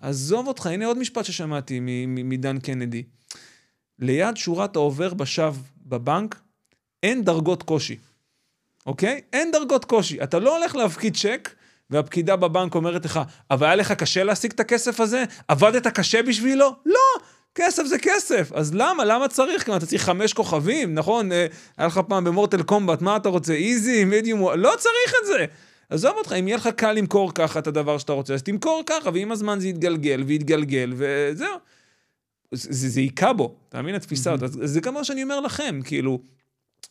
עזוב אותך. הנה עוד משפט ששמעתי מדן קנדי. ליד שורת העובר בשב בבנק, אין דרגות קושי. אוקיי? אין דרגות קושי. אתה לא הולך להפקיד צ'ק, והפקידה בבנק אומרת לך, אבל היה לך קשה להשיג את הכסף הזה? עבדת קשה בשבילו? לא! כסף זה כסף. אז למה? למה צריך? כלומר, אתה צריך חמש כוכבים, נכון? היה לך פעם במורטל קומבט, מה אתה רוצה? איזי, מדיום, לא צריך את זה. עזוב אותך, אם יהיה לך קל למכור ככה את הדבר שאתה רוצה, אז תמכור ככה, ואם הזמן זה יתגלגל ויתגלגל, וזהו. זה עיקה בו, תאמין התפיסה. זה גם מה שאני אומר לכם, כאילו,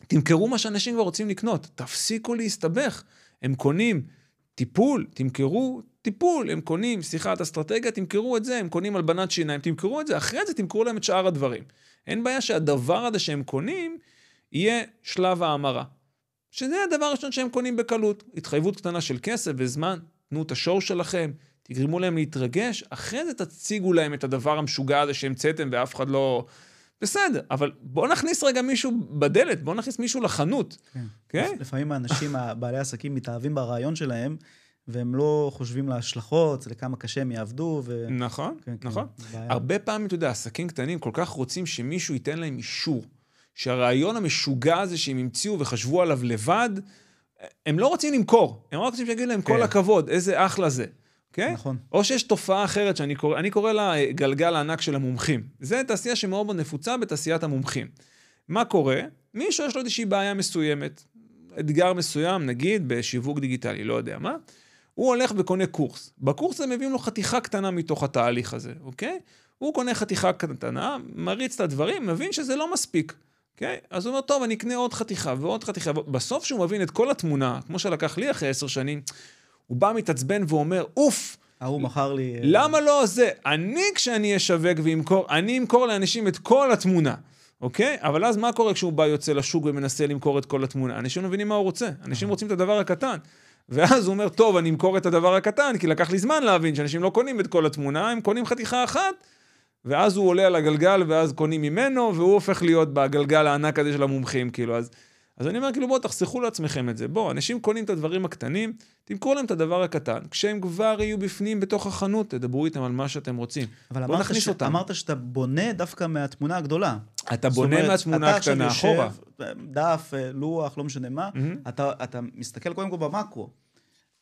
תמכרו מה שאנשים כבר רוצים לקנות, תפסיקו להסתבך. הם קונים טיפול, תמכרו טיפול, הם קונים שיחת אסטרטגיה, תמכרו את זה, הם קונים הלבנת שיניים, תמכרו את זה, אחרי זה תמכרו להם את שאר הדברים. אין בעיה שהדבר הזה שהם קונים, יהיה שלב ההמרה. שזה הדבר הראשון שהם קונים בקלות, התחייבות קטנה של כסף וזמן, תנו את השור שלכם, תגרימו להם להתרגש, אחרי זה תציגו להם את הדבר המשוגע הזה שהמצאתם ואף אחד לא... בסדר, אבל בוא נכניס רגע מישהו בדלת, בוא נכניס מישהו לחנות. כן. לפעמים האנשים, בעלי העסקים, מתאהבים ברעיון שלהם, והם לא חושבים להשלכות, לכמה קשה הם יעבדו. נכון, נכון. הרבה פעמים, אתה יודע, עסקים קטנים כל כך רוצים שמישהו ייתן להם אישור, שהרעיון המשוגע הזה שהם המציאו וחשבו עליו לבד, הם לא רוצים למכור, הם רק רוצים שיגיד להם כל הכבוד, איזה אחלה זה. או שיש תופעה אחרת שאני קורא לה גלגל הענק של המומחים. זה תעשייה שמאוד נפוצה בתעשיית המומחים. מה קורה? מישהו יש לו איזושהי בעיה מסוימת, אתגר מסוים, נגיד בשיווק דיגיטלי, לא יודע מה, הוא הולך וקונה קורס. בקורס הם מביאים לו חתיכה קטנה מתוך התהליך הזה, אוקיי? הוא קונה חתיכה קטנה, מריץ את הדברים, מבין שזה לא מספיק. אוקיי? אז הוא אומר, טוב, אני אקנה עוד חתיכה ועוד חתיכה. בסוף שהוא מבין את כל התמונה, כמו שלקח לי אחרי עשר שנים, הוא בא מתעצבן ואומר, אוף, הוא מכר לי... למה לא זה? אני, כשאני אשווק ואמכור, אני אמכור לאנשים את כל התמונה, אוקיי? אבל אז מה קורה כשהוא בא, יוצא לשוק ומנסה למכור את כל התמונה? אנשים מבינים מה הוא רוצה, אנשים רוצים את הדבר הקטן, ואז הוא אומר, טוב, אני אמכור את הדבר הקטן, כי לקח לי זמן להבין שאנשים לא קונים את כל התמונה, הם קונים חתיכה אחת, ואז הוא עולה על הגלגל, ואז קונים ממנו, והוא הופך להיות בגלגל הענק הזה של המומחים, כאילו, אז... אז אני אומר, כאילו, בואו, תחסכו לעצמכם את זה. בואו, אנשים קונים את הדברים הקטנים, תמכרו להם את הדבר הקטן. כשהם כבר יהיו בפנים, בתוך החנות, תדברו איתם על מה שאתם רוצים. אבל בואו נכניס ש... אותם. אמרת שאתה בונה דווקא מהתמונה הגדולה. אתה בונה אומרת, מהתמונה הקטנה אחורה. דף, לוח, לא משנה מה, mm-hmm. אתה, אתה מסתכל קודם כל במקרו.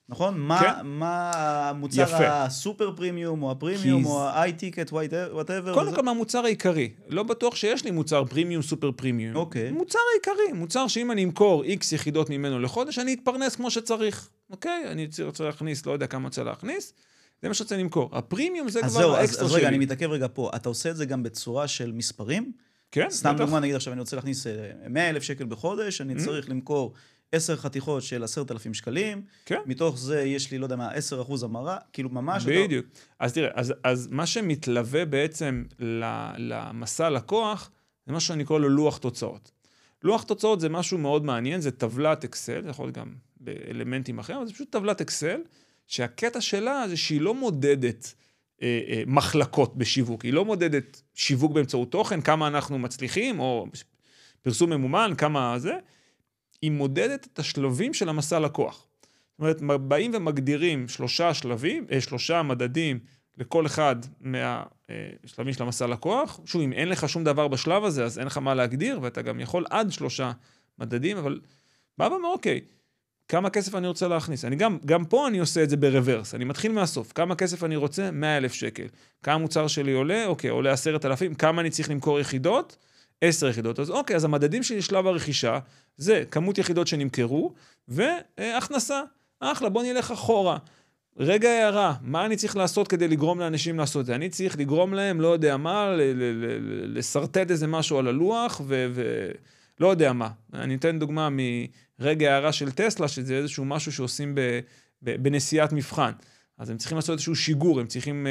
נכון? מה, כן. מה המוצר יפה. הסופר פרימיום, או הפרימיום, He's... או ה-איי-טיקט, whatever. כל הכל מהמוצר העיקרי. לא בטוח שיש לי מוצר פרימיום, סופר פרימיום. אוקיי. Okay. מוצר העיקרי. מוצר שאם אני אמכור X יחידות ממנו לחודש, אני אתפרנס כמו שצריך. אוקיי? Okay? אני רוצה להכניס, לא יודע כמה רוצה להכניס. זה מה שרוצה למכור. הפרימיום זה כבר האקסטר שלי. אז רגע, אני מתעכב רגע פה. אתה עושה את זה גם בצורה של מספרים? כן. סתם דוגמה, נגיד עכשיו, אני רוצה להכניס מאה אלף שקל בחודש, אני צריך למכור עשר חתיכות של עשרת אלפים שקלים, כן. מתוך זה יש לי, לא יודע מה, עשר אחוז המרה, כאילו ממש... בדיוק. אותו... אז תראה, אז, אז מה שמתלווה בעצם למסע לקוח, זה מה שאני קורא לו לוח תוצאות. לוח תוצאות זה משהו מאוד מעניין, זה טבלת אקסל, זה יכול להיות גם באלמנטים אחרים, אבל זה פשוט טבלת אקסל, שהקטע שלה זה שהיא לא מודדת אה, אה, מחלקות בשיווק, היא לא מודדת שיווק באמצעות תוכן, כמה אנחנו מצליחים, או פרסום ממומן, כמה זה... היא מודדת את השלבים של המסע לקוח. זאת אומרת, באים ומגדירים שלושה שלבים, שלושה מדדים לכל אחד מהשלבים של המסע לקוח. שוב, אם אין לך שום דבר בשלב הזה, אז אין לך מה להגדיר, ואתה גם יכול עד שלושה מדדים, אבל בא במה, אוקיי, כמה כסף אני רוצה להכניס? אני גם, גם פה אני עושה את זה ברוורס, אני מתחיל מהסוף. כמה כסף אני רוצה? מאה אלף שקל. כמה מוצר שלי עולה? אוקיי, עולה עשרת אלפים. כמה אני צריך למכור יחידות? עשר יחידות, אז אוקיי, אז המדדים שלי שלב הרכישה, זה כמות יחידות שנמכרו, והכנסה, אחלה, בוא נלך אחורה, רגע הערה, מה אני צריך לעשות כדי לגרום לאנשים לעשות זה? אני צריך לגרום להם, לא יודע מה, לסרטט איזה משהו על הלוח, ולא יודע מה. אני אתן דוגמה מרגע הערה של טסלה, שזה איזשהו משהו שעושים בנסיעת מבחן. אז הם צריכים לעשות איזשהו שיגור, הם צריכים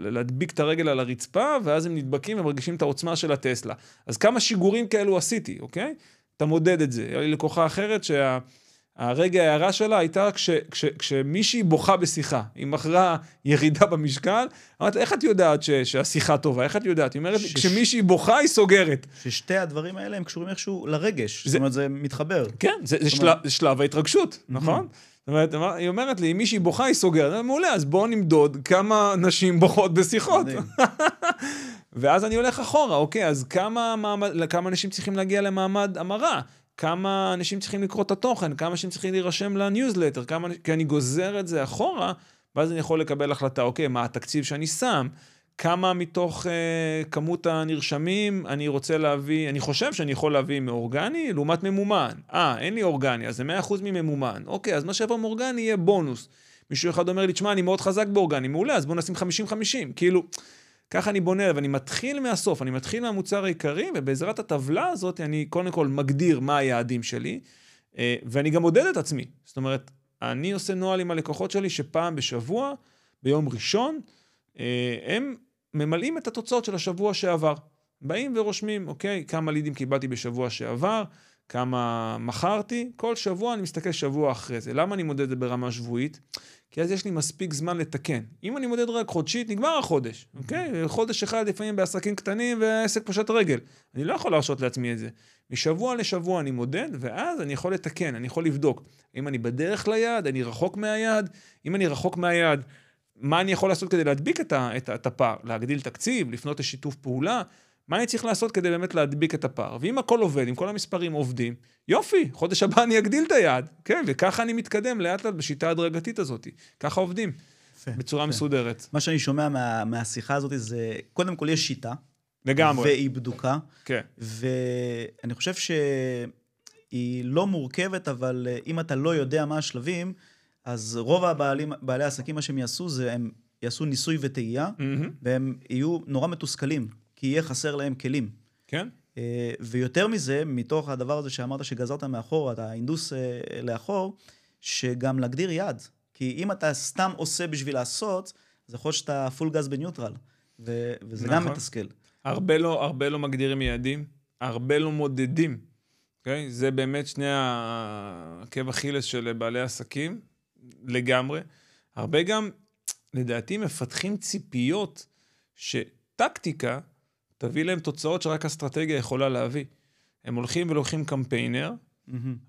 להדביק את הרגל על הרצפה, ואז הם נדבקים ומרגישים את העוצמה של הטסלה. אז כמה שיגורים כאלו עשיתי, אוקיי? אתה מודד את זה. היה לי לקוחה אחרת שהרגע ההערה שלה הייתה כשמישהי בוכה בשיחה, היא מכרה ירידה במשקל, אמרת, איך את יודעת שהשיחה טובה? איך את יודעת? היא אומרת, כשמישהי בוכה היא סוגרת. ששתי הדברים האלה הם קשורים איכשהו לרגש, זאת אומרת, זה מתחבר. כן, זה שלב ההתרגשות, נכון? היא אומרת לי, אם מישהי בוכה היא סוגרת, מעולה, אז בואו נמדוד כמה נשים בוכות בשיחות. ואז אני הולך אחורה, אוקיי, אז כמה, מעמד, כמה אנשים צריכים להגיע למעמד המרה, כמה אנשים צריכים לקרוא את התוכן, כמה אנשים צריכים להירשם לניוזלטר, כמה, כי אני גוזר את זה אחורה, ואז אני יכול לקבל החלטה, אוקיי, מה התקציב שאני שם, כמה מתוך אה, כמות הנרשמים אני רוצה להביא, אני חושב שאני יכול להביא מאורגני לעומת ממומן. אה, אין לי אורגני, אז זה מאה אחוז ממומן. אוקיי, אז מה שיבוא מאורגני יהיה בונוס. מישהו אחד אומר לי, תשמע, אני מאוד חזק באורגני, מעולה, אז בוא נשים חמישים חמישים. כאילו, ככה אני בונה, ואני מתחיל מהסוף, אני מתחיל מהמוצר העיקרי, ובעזרת הטבלה הזאת אני קודם כל מגדיר מה היעדים שלי, אה, ואני גם מודד את עצמי. זאת אומרת, אני עושה נוהל עם הלקוחות שלי שפעם בשבוע, ביום ראשון, אה, הם ממלאים את התוצאות של השבוע שעבר. באים ורושמים, אוקיי, כמה לידים קיבלתי בשבוע שעבר, כמה מחרתי, כל שבוע אני מסתכל שבוע אחרי זה. למה אני מודד את זה ברמה שבועית? כי אז יש לי מספיק זמן לתקן. אם אני מודד רק חודשית, נגמר החודש, אוקיי? חודש אחד לפעמים בעסקים קטנים והעסק פשט רגל. אני לא יכול להרשות לעצמי את זה. משבוע לשבוע אני מודד, ואז אני יכול לתקן, אני יכול לבדוק. אם אני בדרך ליעד, אני רחוק מהיעד. אם אני רחוק מהיעד, מה אני יכול לעשות כדי להדביק את, את, את הפער, להגדיל תקציב, לפנות לשיתוף פעולה, מה אני צריך לעשות כדי באמת להדביק את הפער, ואם הכל עובד, אם כל המספרים עובדים, יופי, חודש הבא אני אגדיל את היעד, כן, וככה אני מתקדם לאט לאט בשיטה הדרגתית הזאת, ככה עובדים, פה, בצורה פה. מסודרת. מה שאני שומע מה, מהשיחה הזאת זה, קודם כל יש שיטה, לגמרי. והיא בדוקה, כן. ואני חושב שהיא לא מורכבת, אבל אם אתה לא יודע מה השלבים, אז רוב הבעלים, בעלי העסקים, מה שהם יעשו זה, הם יעשו ניסוי וטעייה, mm-hmm. והם יהיו נורא מתוסכלים, כי יהיה חסר להם כלים. כן. ויותר מזה, מתוך הדבר הזה שאמרת שגזרת מאחור, אתה האינדוס לאחור, שגם להגדיר יעד. כי אם אתה סתם עושה בשביל לעשות, זה יכול שאתה פול גז בניוטרל, ו- וזה נכון. גם מתסכל. הרבה לא, הרבה לא מגדירים יעדים, הרבה לא מודדים. Okay? זה באמת שני העקב אכילס של בעלי עסקים, לגמרי. הרבה גם, לדעתי, מפתחים ציפיות שטקטיקה תביא להם תוצאות שרק אסטרטגיה יכולה להביא. הם הולכים ולוקחים קמפיינר,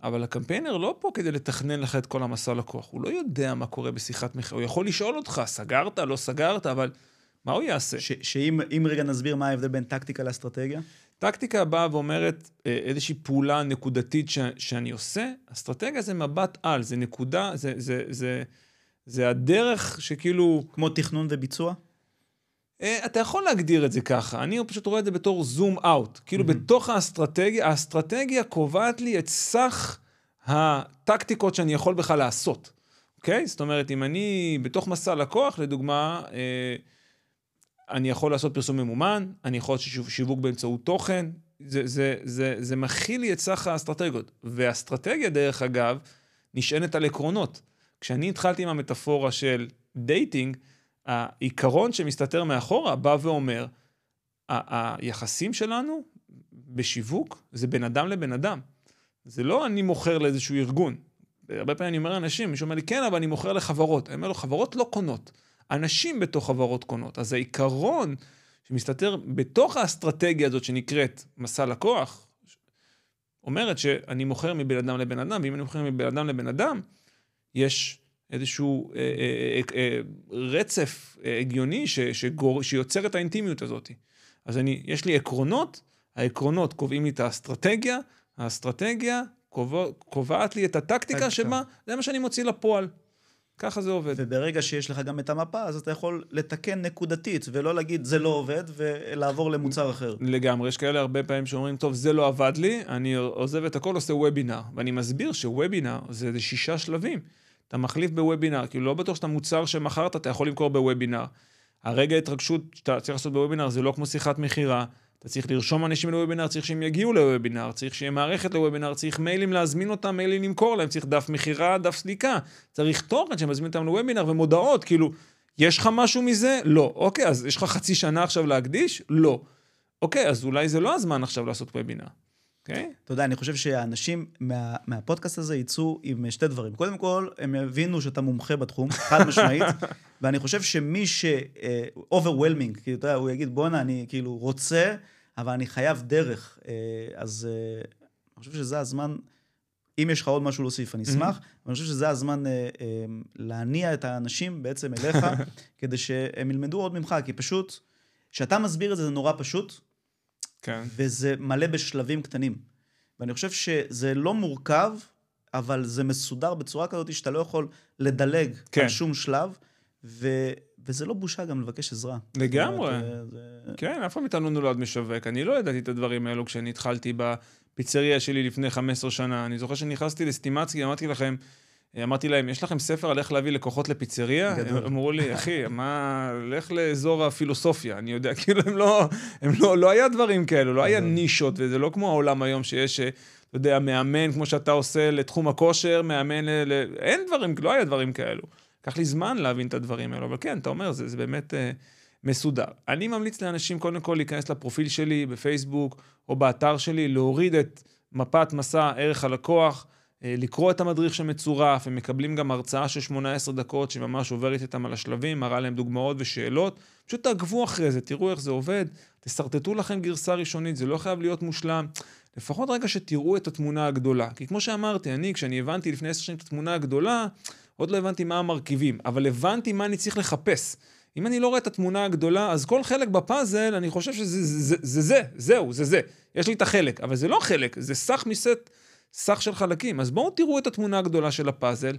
אבל הקמפיינר לא פה כדי לתכנן לך את כל המסע לקוח. הוא לא יודע מה קורה בשיחת מחיר. הוא יכול לשאול אותך, סגרת, לא סגרת, אבל מה הוא יעשה? שאם רגע נסביר מה ההבדל בין טקטיקה לאסטרטגיה? טקטיקה באה ואומרת איזושהי פעולה נקודתית ש, שאני עושה, אסטרטגיה זה מבט על, זה נקודה, זה, זה, זה, זה הדרך שכאילו... כמו תכנון וביצוע? אתה יכול להגדיר את זה ככה, אני פשוט רואה את זה בתור זום אאוט, כאילו mm-hmm. בתוך האסטרטגיה, האסטרטגיה קובעת לי את סך הטקטיקות שאני יכול בכלל לעשות, אוקיי? זאת אומרת, אם אני בתוך מסע לקוח, לדוגמה... אני יכול לעשות פרסום ממומן, אני יכול לעשות שיווק באמצעות תוכן, זה, זה, זה, זה מכיל לי את סך האסטרטגיות. והאסטרטגיה, דרך אגב, נשענת על עקרונות. כשאני התחלתי עם המטאפורה של דייטינג, העיקרון שמסתתר מאחורה בא ואומר, היחסים שלנו בשיווק זה בין אדם לבין אדם. זה לא אני מוכר לאיזשהו ארגון. הרבה פעמים אני אומר לאנשים, מישהו אומר לי, כן, אבל אני מוכר לחברות. אני אומר לו, חברות לא קונות. אנשים בתוך חברות קונות. אז העיקרון שמסתתר בתוך האסטרטגיה הזאת שנקראת מסע לקוח, אומרת שאני מוכר מבין אדם לבין אדם, ואם אני מוכר מבין אדם לבין אדם, יש איזשהו אה, אה, אה, רצף אה, הגיוני ש, שגור, שיוצר את האינטימיות הזאת. אז אני, יש לי עקרונות, העקרונות קובעים לי את האסטרטגיה, האסטרטגיה קובע, קובעת לי את הטקטיקה שמה, זה מה שאני מוציא לפועל. ככה זה עובד. וברגע שיש לך גם את המפה, אז אתה יכול לתקן נקודתית, ולא להגיד, זה לא עובד, ולעבור למוצר אחר. לגמרי, יש כאלה הרבה פעמים שאומרים, טוב, זה לא עבד לי, אני עוזב את הכל, עושה וובינר. ואני מסביר שוובינר זה שישה שלבים. אתה מחליף בוובינר, כי לא בטוח שאתה מוצר שמחרת, אתה יכול למכור בוובינר. הרגע התרגשות שאתה צריך לעשות בוובינר, זה לא כמו שיחת מחירה. אתה צריך לרשום אנשים לוובינר, צריך שהם יגיעו לוובינר, צריך שיהיה מערכת לוובינר, צריך מיילים להזמין אותם, מיילים למכור להם, צריך דף מחירה, דף סליקה, צריך תוכן שמזמין אותם לוובינר ומודעות, כאילו, יש לך משהו מזה? לא. אוקיי, אז יש לך חצי שנה עכשיו להקדיש? לא. אוקיי, אז אולי זה לא הזמן עכשיו לעשות וובינר. אוקיי? תודה, אני חושב שהאנשים מה, מהפודקאסט הזה יצאו עם שתי דברים. קודם כל, הם הבינו שאתה מומחה בתחום, חד משמעית, ואני חושב שמי ש, אה, overwhelming, כי, אתה יודע, הוא יגיד, בונה, אני, כאילו, רוצה, אבל אני חייב דרך. אה, אז, אה, אני חושב שזה הזמן, אם יש לך עוד משהו להוסיף, אני אשמח, ואני חושב שזה הזמן, אה, אה, להניע את האנשים בעצם אליך, כדי שהם ילמדו עוד ממך, כי פשוט, כשאתה מסביר את זה, זה נורא פשוט, כן. וזה מלא בשלבים קטנים. ואני חושב שזה לא מורכב, אבל זה מסודר בצורה כזאת שאתה לא יכול לדלג כן. על שום שלב, ו... וזה לא בושה גם לבקש עזרה. לגמרי. זה... כן, אף פעם איתנו נולד משווק. אני לא ידעתי את הדברים האלו כשאני התחלתי בפיצריה שלי לפני חמש עשרה שנה. אני זוכר שנכנסתי לסטימצקי, אמרתי לכם, אמרתי להם, יש לכם ספר על איך להביא לקוחות לפיצריה? הם אמרו לי, אחי, מה, לך לאזור הפילוסופיה, אני יודע, כאילו הם לא, הם לא, לא היה דברים כאלו, לא היה נישות, וזה לא כמו העולם היום שיש, אתה יודע, מאמן, כמו שאתה עושה לתחום הכושר, מאמן, אין דברים, לא היה דברים כאלו. קח לי זמן להבין את הדברים האלו, אבל כן, אתה אומר, זה, זה באמת מסודר. אני ממליץ לאנשים, קודם כל, להיכנס לפרופיל שלי בפייסבוק, או באתר שלי, להוריד את מפת מסע, ערך הלקוח, לקרוא את המדריך שמצורף, הם מקבלים גם הרצאה של שמונה עשרה דקות, שממש עוברת איתם על השלבים, מראה להם דוגמאות ושאלות, פשוט תעקבו אחרי זה, תראו איך זה עובד, תסרטטו לכם גרסה ראשונית, זה לא חייב להיות מושלם, לפחות רגע שתראו את התמונה הגדולה, כי כמו שאמרתי, אני, כשאני הבנתי לפני עשר שנים את התמונה הגדולה, עוד לא הבנתי מה המרכיבים, אבל הבנתי מה אני צריך לחפש, אם אני לא רואה את התמונה הגדולה, אז כל חלק בפאזל, אני חושב שזה, זה, זה, זה, זה, זהו, זה, זה. יש לי את החלק, אבל זה לא חלק, זה סך מסט סך של חלקים. אז בואו תראו את התמונה הגדולה של הפאזל.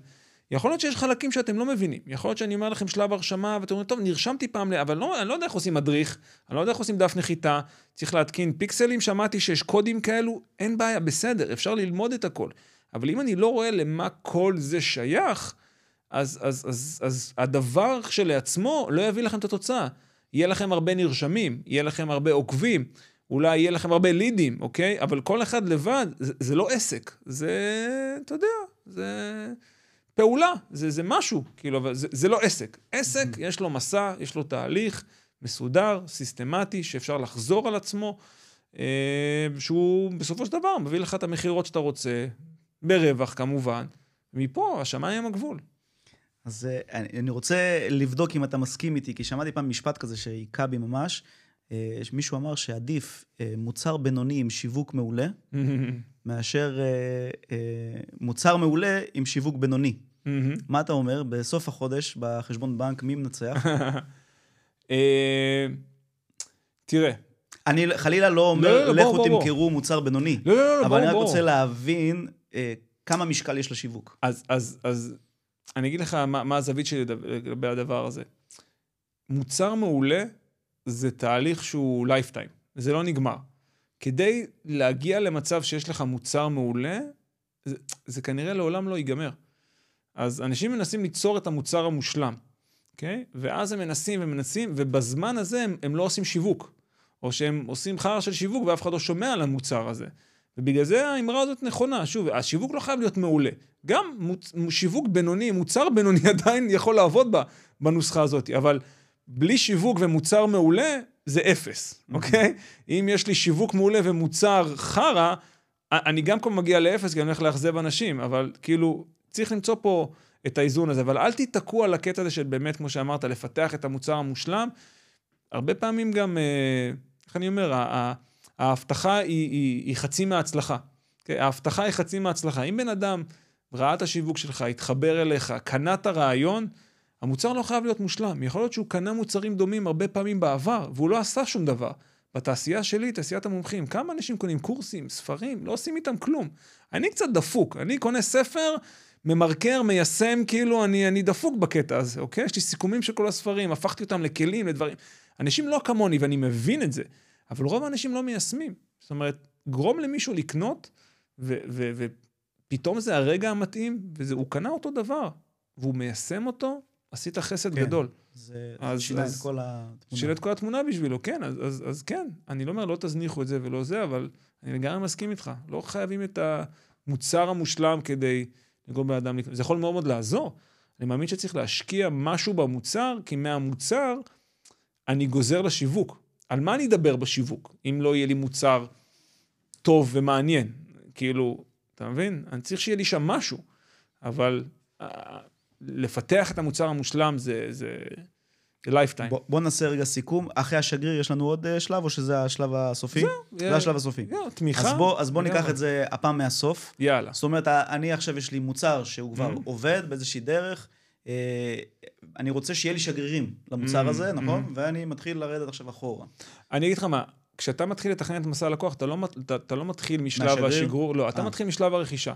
יכול להיות שיש חלקים שאתם לא מבינים. יכול להיות שאני אומר לכם שלב הרשמה, ואתם אומרים, טוב, נרשמתי פעם, אבל לא, אני לא יודע איך עושים מדריך, אני לא יודע איך עושים דף נחיתה, צריך להתקין פיקסלים, שמעתי שיש קודים כאלו, אין בעיה, בסדר, אפשר ללמוד את הכל. אבל אם אני לא רואה למה כל זה שייך, אז, אז, אז, אז הדבר שלעצמו לא יביא לכם את התוצאה. יהיה לכם הרבה נרשמים, יהיה לכם הרבה עוקבים, אולי יהיה לכם הרבה לידים, אוקיי? אבל כל אחד לבד, זה, זה לא עסק. זה, אתה יודע, זה פעולה, זה, זה משהו, כאילו, זה, זה לא עסק. עסק, mm-hmm. יש לו מסע, יש לו תהליך מסודר, סיסטמטי, שאפשר לחזור על עצמו, אה, שהוא בסופו של דבר מביא לך את המחירות שאתה רוצה, ברווח כמובן, מפה השמיים הגבול. אז אני רוצה לבדוק אם אתה מסכים איתי, כי שמעתי פעם משפט כזה שהיכה בי ממש, מישהו אמר שעדיף מוצר בינוני עם שיווק מעולה, מאשר מוצר מעולה עם שיווק בינוני. מה אתה אומר? בסוף החודש, בחשבון בנק, מי מנצח? תראה. אני חלילה לא אומר, לכו תמכרו מוצר בינוני. אבל אני רק רוצה להבין כמה משקל יש לשיווק. אז אני אגיד לך מה הזווית שלי לגבי הדבר הזה. מוצר מעולה, זה תהליך שהוא לייפטיים, זה לא נגמר. כדי להגיע למצב שיש לך מוצר מעולה, זה, זה כנראה לעולם לא ייגמר. אז אנשים מנסים ליצור את המוצר המושלם, אוקיי? ואז הם מנסים ומנסים, ובזמן הזה הם, הם לא עושים שיווק, או שהם עושים חרא של שיווק, ואף אחד לא שומע על המוצר הזה. ובגלל זה האמרה הזאת נכונה, שוב, השיווק לא חייב להיות מעולה. גם מוצ, שיווק בינוני, מוצר בינוני עדיין יכול לעבוד בה, בנוסחה הזאת, אבל בלי שיווק ומוצר מעולה, זה אפס, אוקיי? אם יש לי שיווק מעולה ומוצר חרה, אני גם כבר מגיע לאפס, כי אני הולך לאכזב אנשים, אבל כאילו, צריך למצוא פה את האיזון הזה, אבל אל תתקעו על הקטע הזה של באמת, כמו שאמרת, לפתח את המוצר המושלם, הרבה פעמים גם, איך אני אומר, ההבטחה היא, היא, היא חצי מההצלחה, אוקיי? ההבטחה היא חצי מההצלחה, אם בן אדם ראה את השיווק שלך, התחבר אליך, קנה את הרעיון, המוצר לא חייב להיות מושלם, יכול להיות שהוא קנה מוצרים דומים הרבה פעמים בעבר, והוא לא עשה שום דבר. בתעשייה שלי, תעשיית המומחים, כמה אנשים קונים קורסים, ספרים, לא עושים איתם כלום. אני קצת דפוק, אני קונה ספר, ממרקר, מיישם, כאילו אני, אני דפוק בקטע הזה, אוקיי? יש לי סיכומים של כל הספרים, הפכתי אותם לכלים, לדברים. אנשים לא כמוני, ואני מבין את זה, אבל רוב האנשים לא מיישמים. זאת אומרת, גרום למישהו לקנות, ו- ו- ו- פתאום זה הרגע המתאים, וזה, הוא קנה אותו דבר, והוא מיישם אותו, עשית חסד גדול. זה שילה את כל התמונה. שילה את כל התמונה בשבילו, כן, אז כן. אני לא אומר, לא תזניחו את זה ולא זה, אבל אני גם מסכים איתך. לא חייבים את המוצר המושלם כדי לגרום באדם. זה יכול מאוד מאוד לעזור. אני מאמין שצריך להשקיע משהו במוצר, כי מהמוצר אני גוזר לשיווק. על מה אני אדבר בשיווק, אם לא יהיה לי מוצר טוב ומעניין? כאילו, אתה מבין? אני צריך שיהיה לי שם משהו, אבל לפתח את המוצר המושלם, זה, זה, זה לייפטיים. בוא, בוא נעשה רגע סיכום. אחרי השגריר יש לנו עוד שלב, או שזה השלב הסופי? זהו. זה יאל... השלב הסופי. יאל, תמיכה. אז בוא, אז בוא ניקח את זה הפעם מהסוף. יאללה. זאת אומרת, אני עכשיו יש לי מוצר שהוא כבר mm-hmm. עובד באיזושהי דרך, אני רוצה שיהיה לי שגרירים למוצר הזה, נכון? ואני מתחיל לרדת עכשיו אחורה. אני אגיד לך מה, כשאתה מתחיל לתכנן את מסע הלקוח, אתה לא מתחיל משלב השגרור, לא, אתה מתחיל משלב הרכישה.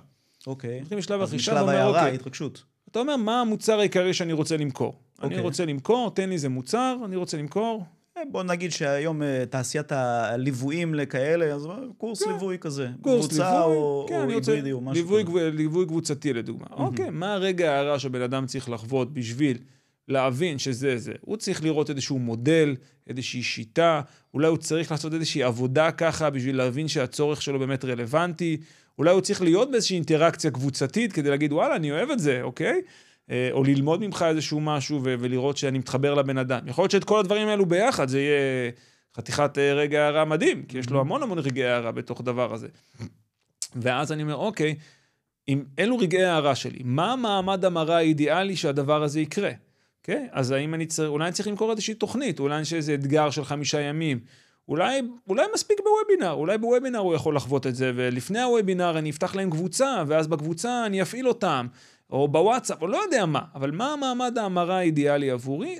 אוקיי. מתחיל משלב הרכישה, משלב ההערה, התרגשות. אתה אומר, מה המוצר העיקרי שאני רוצה למכור? אני רוצה למכור, תן לי איזה מוצר, אני רוצה למכור. בוא נגיד שהיום תעשיית הליוויים לכאלה, אז קורס ליווי כזה. קורס ליווי, ליווי קבוצתי לדוגמה. אוקיי, מה הרגע ההערה שבן אדם צריך לחוות בשביל להבין שזה זה? הוא צריך לראות איזשהו מודל, איזושהי שיטה, אולי הוא צריך לעשות איזושהי עבודה ככה בשביל להבין שהצורך שלו באמת רלוונטי, אולי הוא צריך להיות באיזושהי אינטראקציה קבוצתית כדי להגיד, וואלה, אני אוהב את זה, אוקיי? או ללמוד ממך איזשהו משהו ולראות שאני מתחבר לבן אדם. יכול להיות שאת כל הדברים האלו ביחד, זה יהיה חתיכת רגע הערה מדהים, כי יש לו המון המון רגעי הערה בתוך דבר הזה. ואז אני אומר, אוקיי, אם אלו רגעי הערה שלי, מה מעמד המראה האידיאלי שהדבר הזה יקרה? אוקיי? אז האם אני צריך, אולי אני צריך למכור איזושהי תוכנית, אולי יש איזה אתגר של חמישה ימים, אולי, אולי מספיק בוובינר, אולי בוובינר הוא יכול לחוות את זה, ולפני הוובינר אני אפתח להם קבוצה, ואז בקבוצה אני אפעיל אותם. או בוואטסאפ, או לא יודע מה, אבל מה המעמד ההמרה האידיאלי עבורי?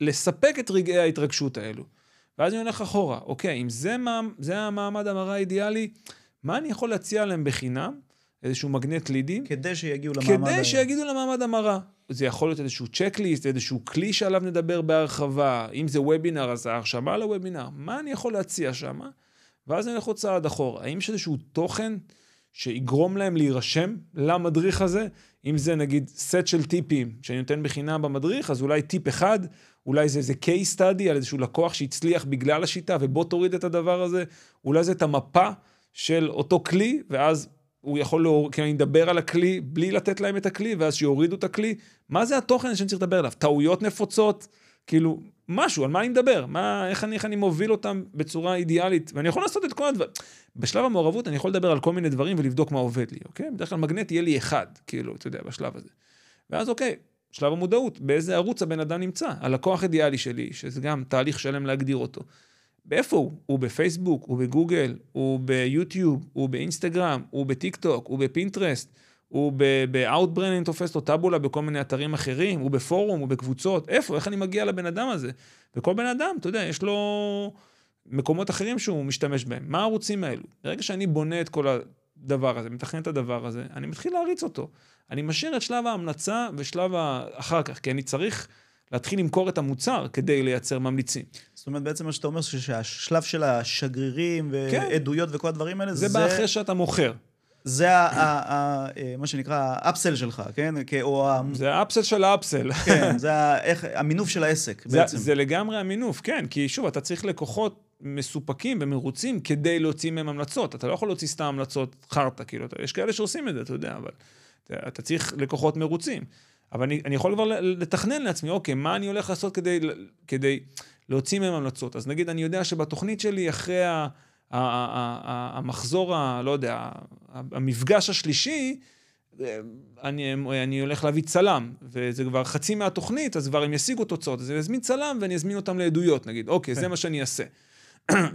לספק את רגעי ההתרגשות האלו. ואז אני הולך אחורה, אוקיי, אם זה, מה, זה המעמד ההמרה האידיאלי, מה אני יכול להציע להם בחינם? איזשהו מגנט לידים? כדי שיגיעו למעמד... כדי שיגידו למעמד המרה. זה יכול להיות איזשהו צ'קליסט, איזשהו כלי שעליו נדבר בהרחבה, אם זה וובינר, אז ההרשמה לוובינר, מה אני יכול להציע שם? ואז אני הולך עוד צעד אחורה, האם יש איזשהו תוכן שיגרום להם להירשם למדריך הזה, אם זה נגיד סט של טיפים שאני נותן בחינם במדריך, אז אולי טיפ אחד, אולי זה איזה case study על איזשהו לקוח שהצליח בגלל השיטה, ובוא תוריד את הדבר הזה, אולי זה את המפה של אותו כלי, ואז הוא יכול להור... כי אני מדבר על הכלי, בלי לתת להם את הכלי, ואז שיורידו את הכלי, מה זה התוכן שאני צריך לדבר עליו? טעויות נפוצות, כאילו, משהו, על מה אני מדבר? מה, איך אני, איך אני מוביל אותם בצורה אידיאלית? ואני יכול לעשות את כל הדבר. בשלב המעורבות אני יכול לדבר על כל מיני דברים ולבדוק מה עובד לי, אוקיי? בדרך כלל מגנט יהיה לי אחד, כאילו, אתה יודע, בשלב הזה. ואז, אוקיי, שלב המודעות, באיזה ערוץ הבן אדם נמצא? הלקוח אידיאלי שלי, שזה גם תהליך שלם להגדיר אותו. באיפה הוא? הוא בפייסבוק, הוא בגוגל, הוא ביוטיוב, הוא באינסטגרם, הוא בטיקטוק, הוא בפינטרסט, הוא ב-outbrain, תופס לו טאבולה בכל מיני אתרים אחרים, הוא בפורום, הוא בקבוצות, איפה, איך אני מגיע לבן אדם הזה? וכל בן אדם, אתה יודע, יש לו מקומות אחרים שהוא משתמש בהם. מה הערוצים האלו? ברגע שאני בונה את כל הדבר הזה, מתכנן את הדבר הזה, אני מתחיל להריץ אותו. אני משאיר את שלב ההמלצה ושלב האחר כך, כי אני צריך להתחיל למכור את המוצר כדי לייצר ממליצים. זאת אומרת, בעצם מה שאתה אומר, שהשלב של השגרירים ועדויות וכל הדברים האלה, זה באחרי שאתה מוכר. זה מה שנקרא האפסל שלך, כן? זה האפסל של האפסל. כן, זה המינוף של העסק בעצם. זה לגמרי המינוף, כן, כי שוב, אתה צריך לקוחות מסופקים ומרוצים כדי להוציא מהם המלצות. אתה לא יכול להוציא סתם המלצות חרטה, כאילו, יש כאלה שעושים את זה, אתה יודע, אבל אתה צריך לקוחות מרוצים. אבל אני, אני יכול כבר לתכנן לעצמי, אוקיי, מה אני הולך לעשות כדי, כדי להוציא מהם המלצות? אז נגיד, אני יודע שבתוכנית שלי, אחרי ה, ה, ה, ה, המחזור, ה, לא יודע, המפגש השלישי, אני, אני הולך להביא צלם, וזה כבר חצי מהתוכנית, אז כבר הם ישיגו תוצאות, אז אני אזמין צלם ואני אזמין אותם לעדויות, נגיד, אוקיי, זה מה שאני אעשה.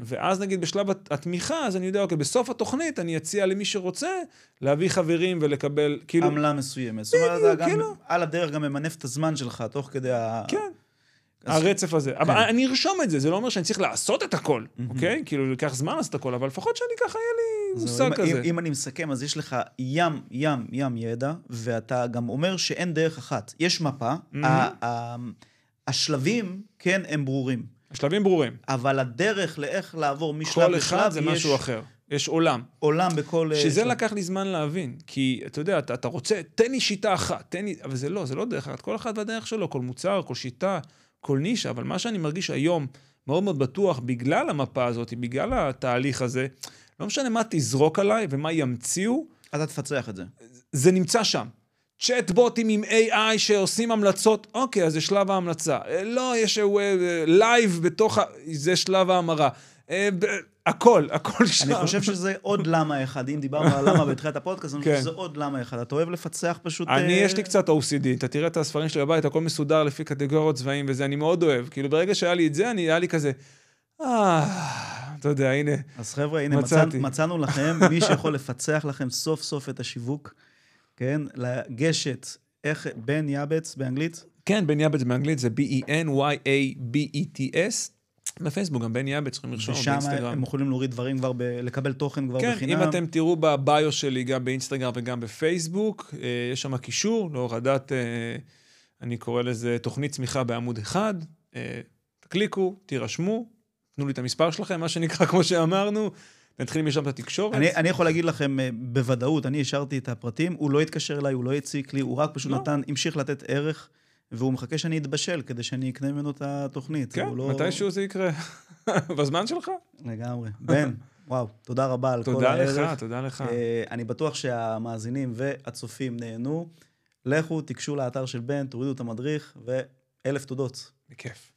ואז נגיד בשלב התמיכה, אז אני יודע, אוקיי, בסוף התוכנית אני אציע למי שרוצה להביא חברים ולקבל, כאילו... עמלה מסוימת. זאת אומרת, אתה גם על הדרך גם ממנף את הזמן שלך, תוך כדי ה... כן, הרצף הזה. אבל אני ארשום את זה, זה לא אומר שאני צריך לעשות את הכל, אוקיי? כאילו, לקח זמן לעשות את הכל, אבל לפחות שאני ככה, יהיה לי מושג כזה. אם אני מסכם, אז יש לך ים, ים, ים ידע, ואתה גם אומר שאין דרך אחת. יש מפה, השלבים, כן, הם ברורים. השלבים ברורים. אבל הדרך לאיך לעבור משלב לשלב, כל אחד זה משהו אחר. יש עולם. עולם בכל... שזה לקח לי זמן להבין, כי אתה יודע, אתה, אתה רוצה, תן לי שיטה אחת, תן לי... אבל זה לא, זה לא דרך אחת. כל אחד והדרך שלו, כל מוצר, כל שיטה, כל נישה, אבל מה שאני מרגיש היום מאוד מאוד בטוח, בגלל המפה הזאת, בגלל התהליך הזה, לא משנה מה תזרוק עליי ומה ימציאו. אתה תפצח את זה. זה נמצא שם. צ'אטבוטים עם איי איי שעושים המלצות, אוקיי, אז זה שלב ההמלצה. לא, יש לייב בתוך, זה שלב ההמרה. הכל, הכל שם. אני חושב שזה עוד למה אחד, אם דיברנו על למה בתחילת הפודקאסט, אני חושב שזה עוד למה אחד. אתה אוהב לפצח פשוט... אני, יש לי קצת או סי די, אתה תראה את הספרים שלי בבית, הכל מסודר לפי קטגוריות צבעים, וזה אני מאוד אוהב. כאילו, ברגע שהיה לי את זה, היה לי כזה... אתה יודע, הנה, אז חבר'ה, הנה, מצאנו לכם, מי שיכול לפצח לכם סוף סוף את השיווק. כן, לגשת איך, בן יעבץ באנגלית? כן, בן יעבץ באנגלית זה בי אי אן וואי איי בי אי טי אס, בפייסבוק גם בן יעבץ, צריכים לרשום באינסטגרם. הם יכולים להוריד דברים כבר, לקבל תוכן כבר בחינם. כן, אם אתם תראו בביו שלי גם באינסטגרם וגם בפייסבוק, יש שם קישור להורדת, אני קורא לזה תוכנית צמיחה בעמוד אחד, תקליקו, תירשמו, תנו לי את המספר שלכם, מה שנקרא כמו שאמרנו, נתחילים משם את התקשורת. אני, אני יכול להגיד לכם בוודאות, אני השארתי את הפרטים, הוא לא התקשר אליי, הוא לא הציק לי, הוא רק פשוט לא. נתן, המשיך לתת ערך, והוא מחכה שאני אתבשל, כדי שאני אקנה ממנו את התוכנית. כן, לא... מתישהו זה יקרה. בזמן שלך? לגמרי. בן, וואו, תודה רבה על כל הערך. תודה לך, תודה לך. אני בטוח שהמאזינים והצופים נהנו. לכו, תיגשו לאתר של בן, תורידו את המדריך, ואלף תודות. בכיף.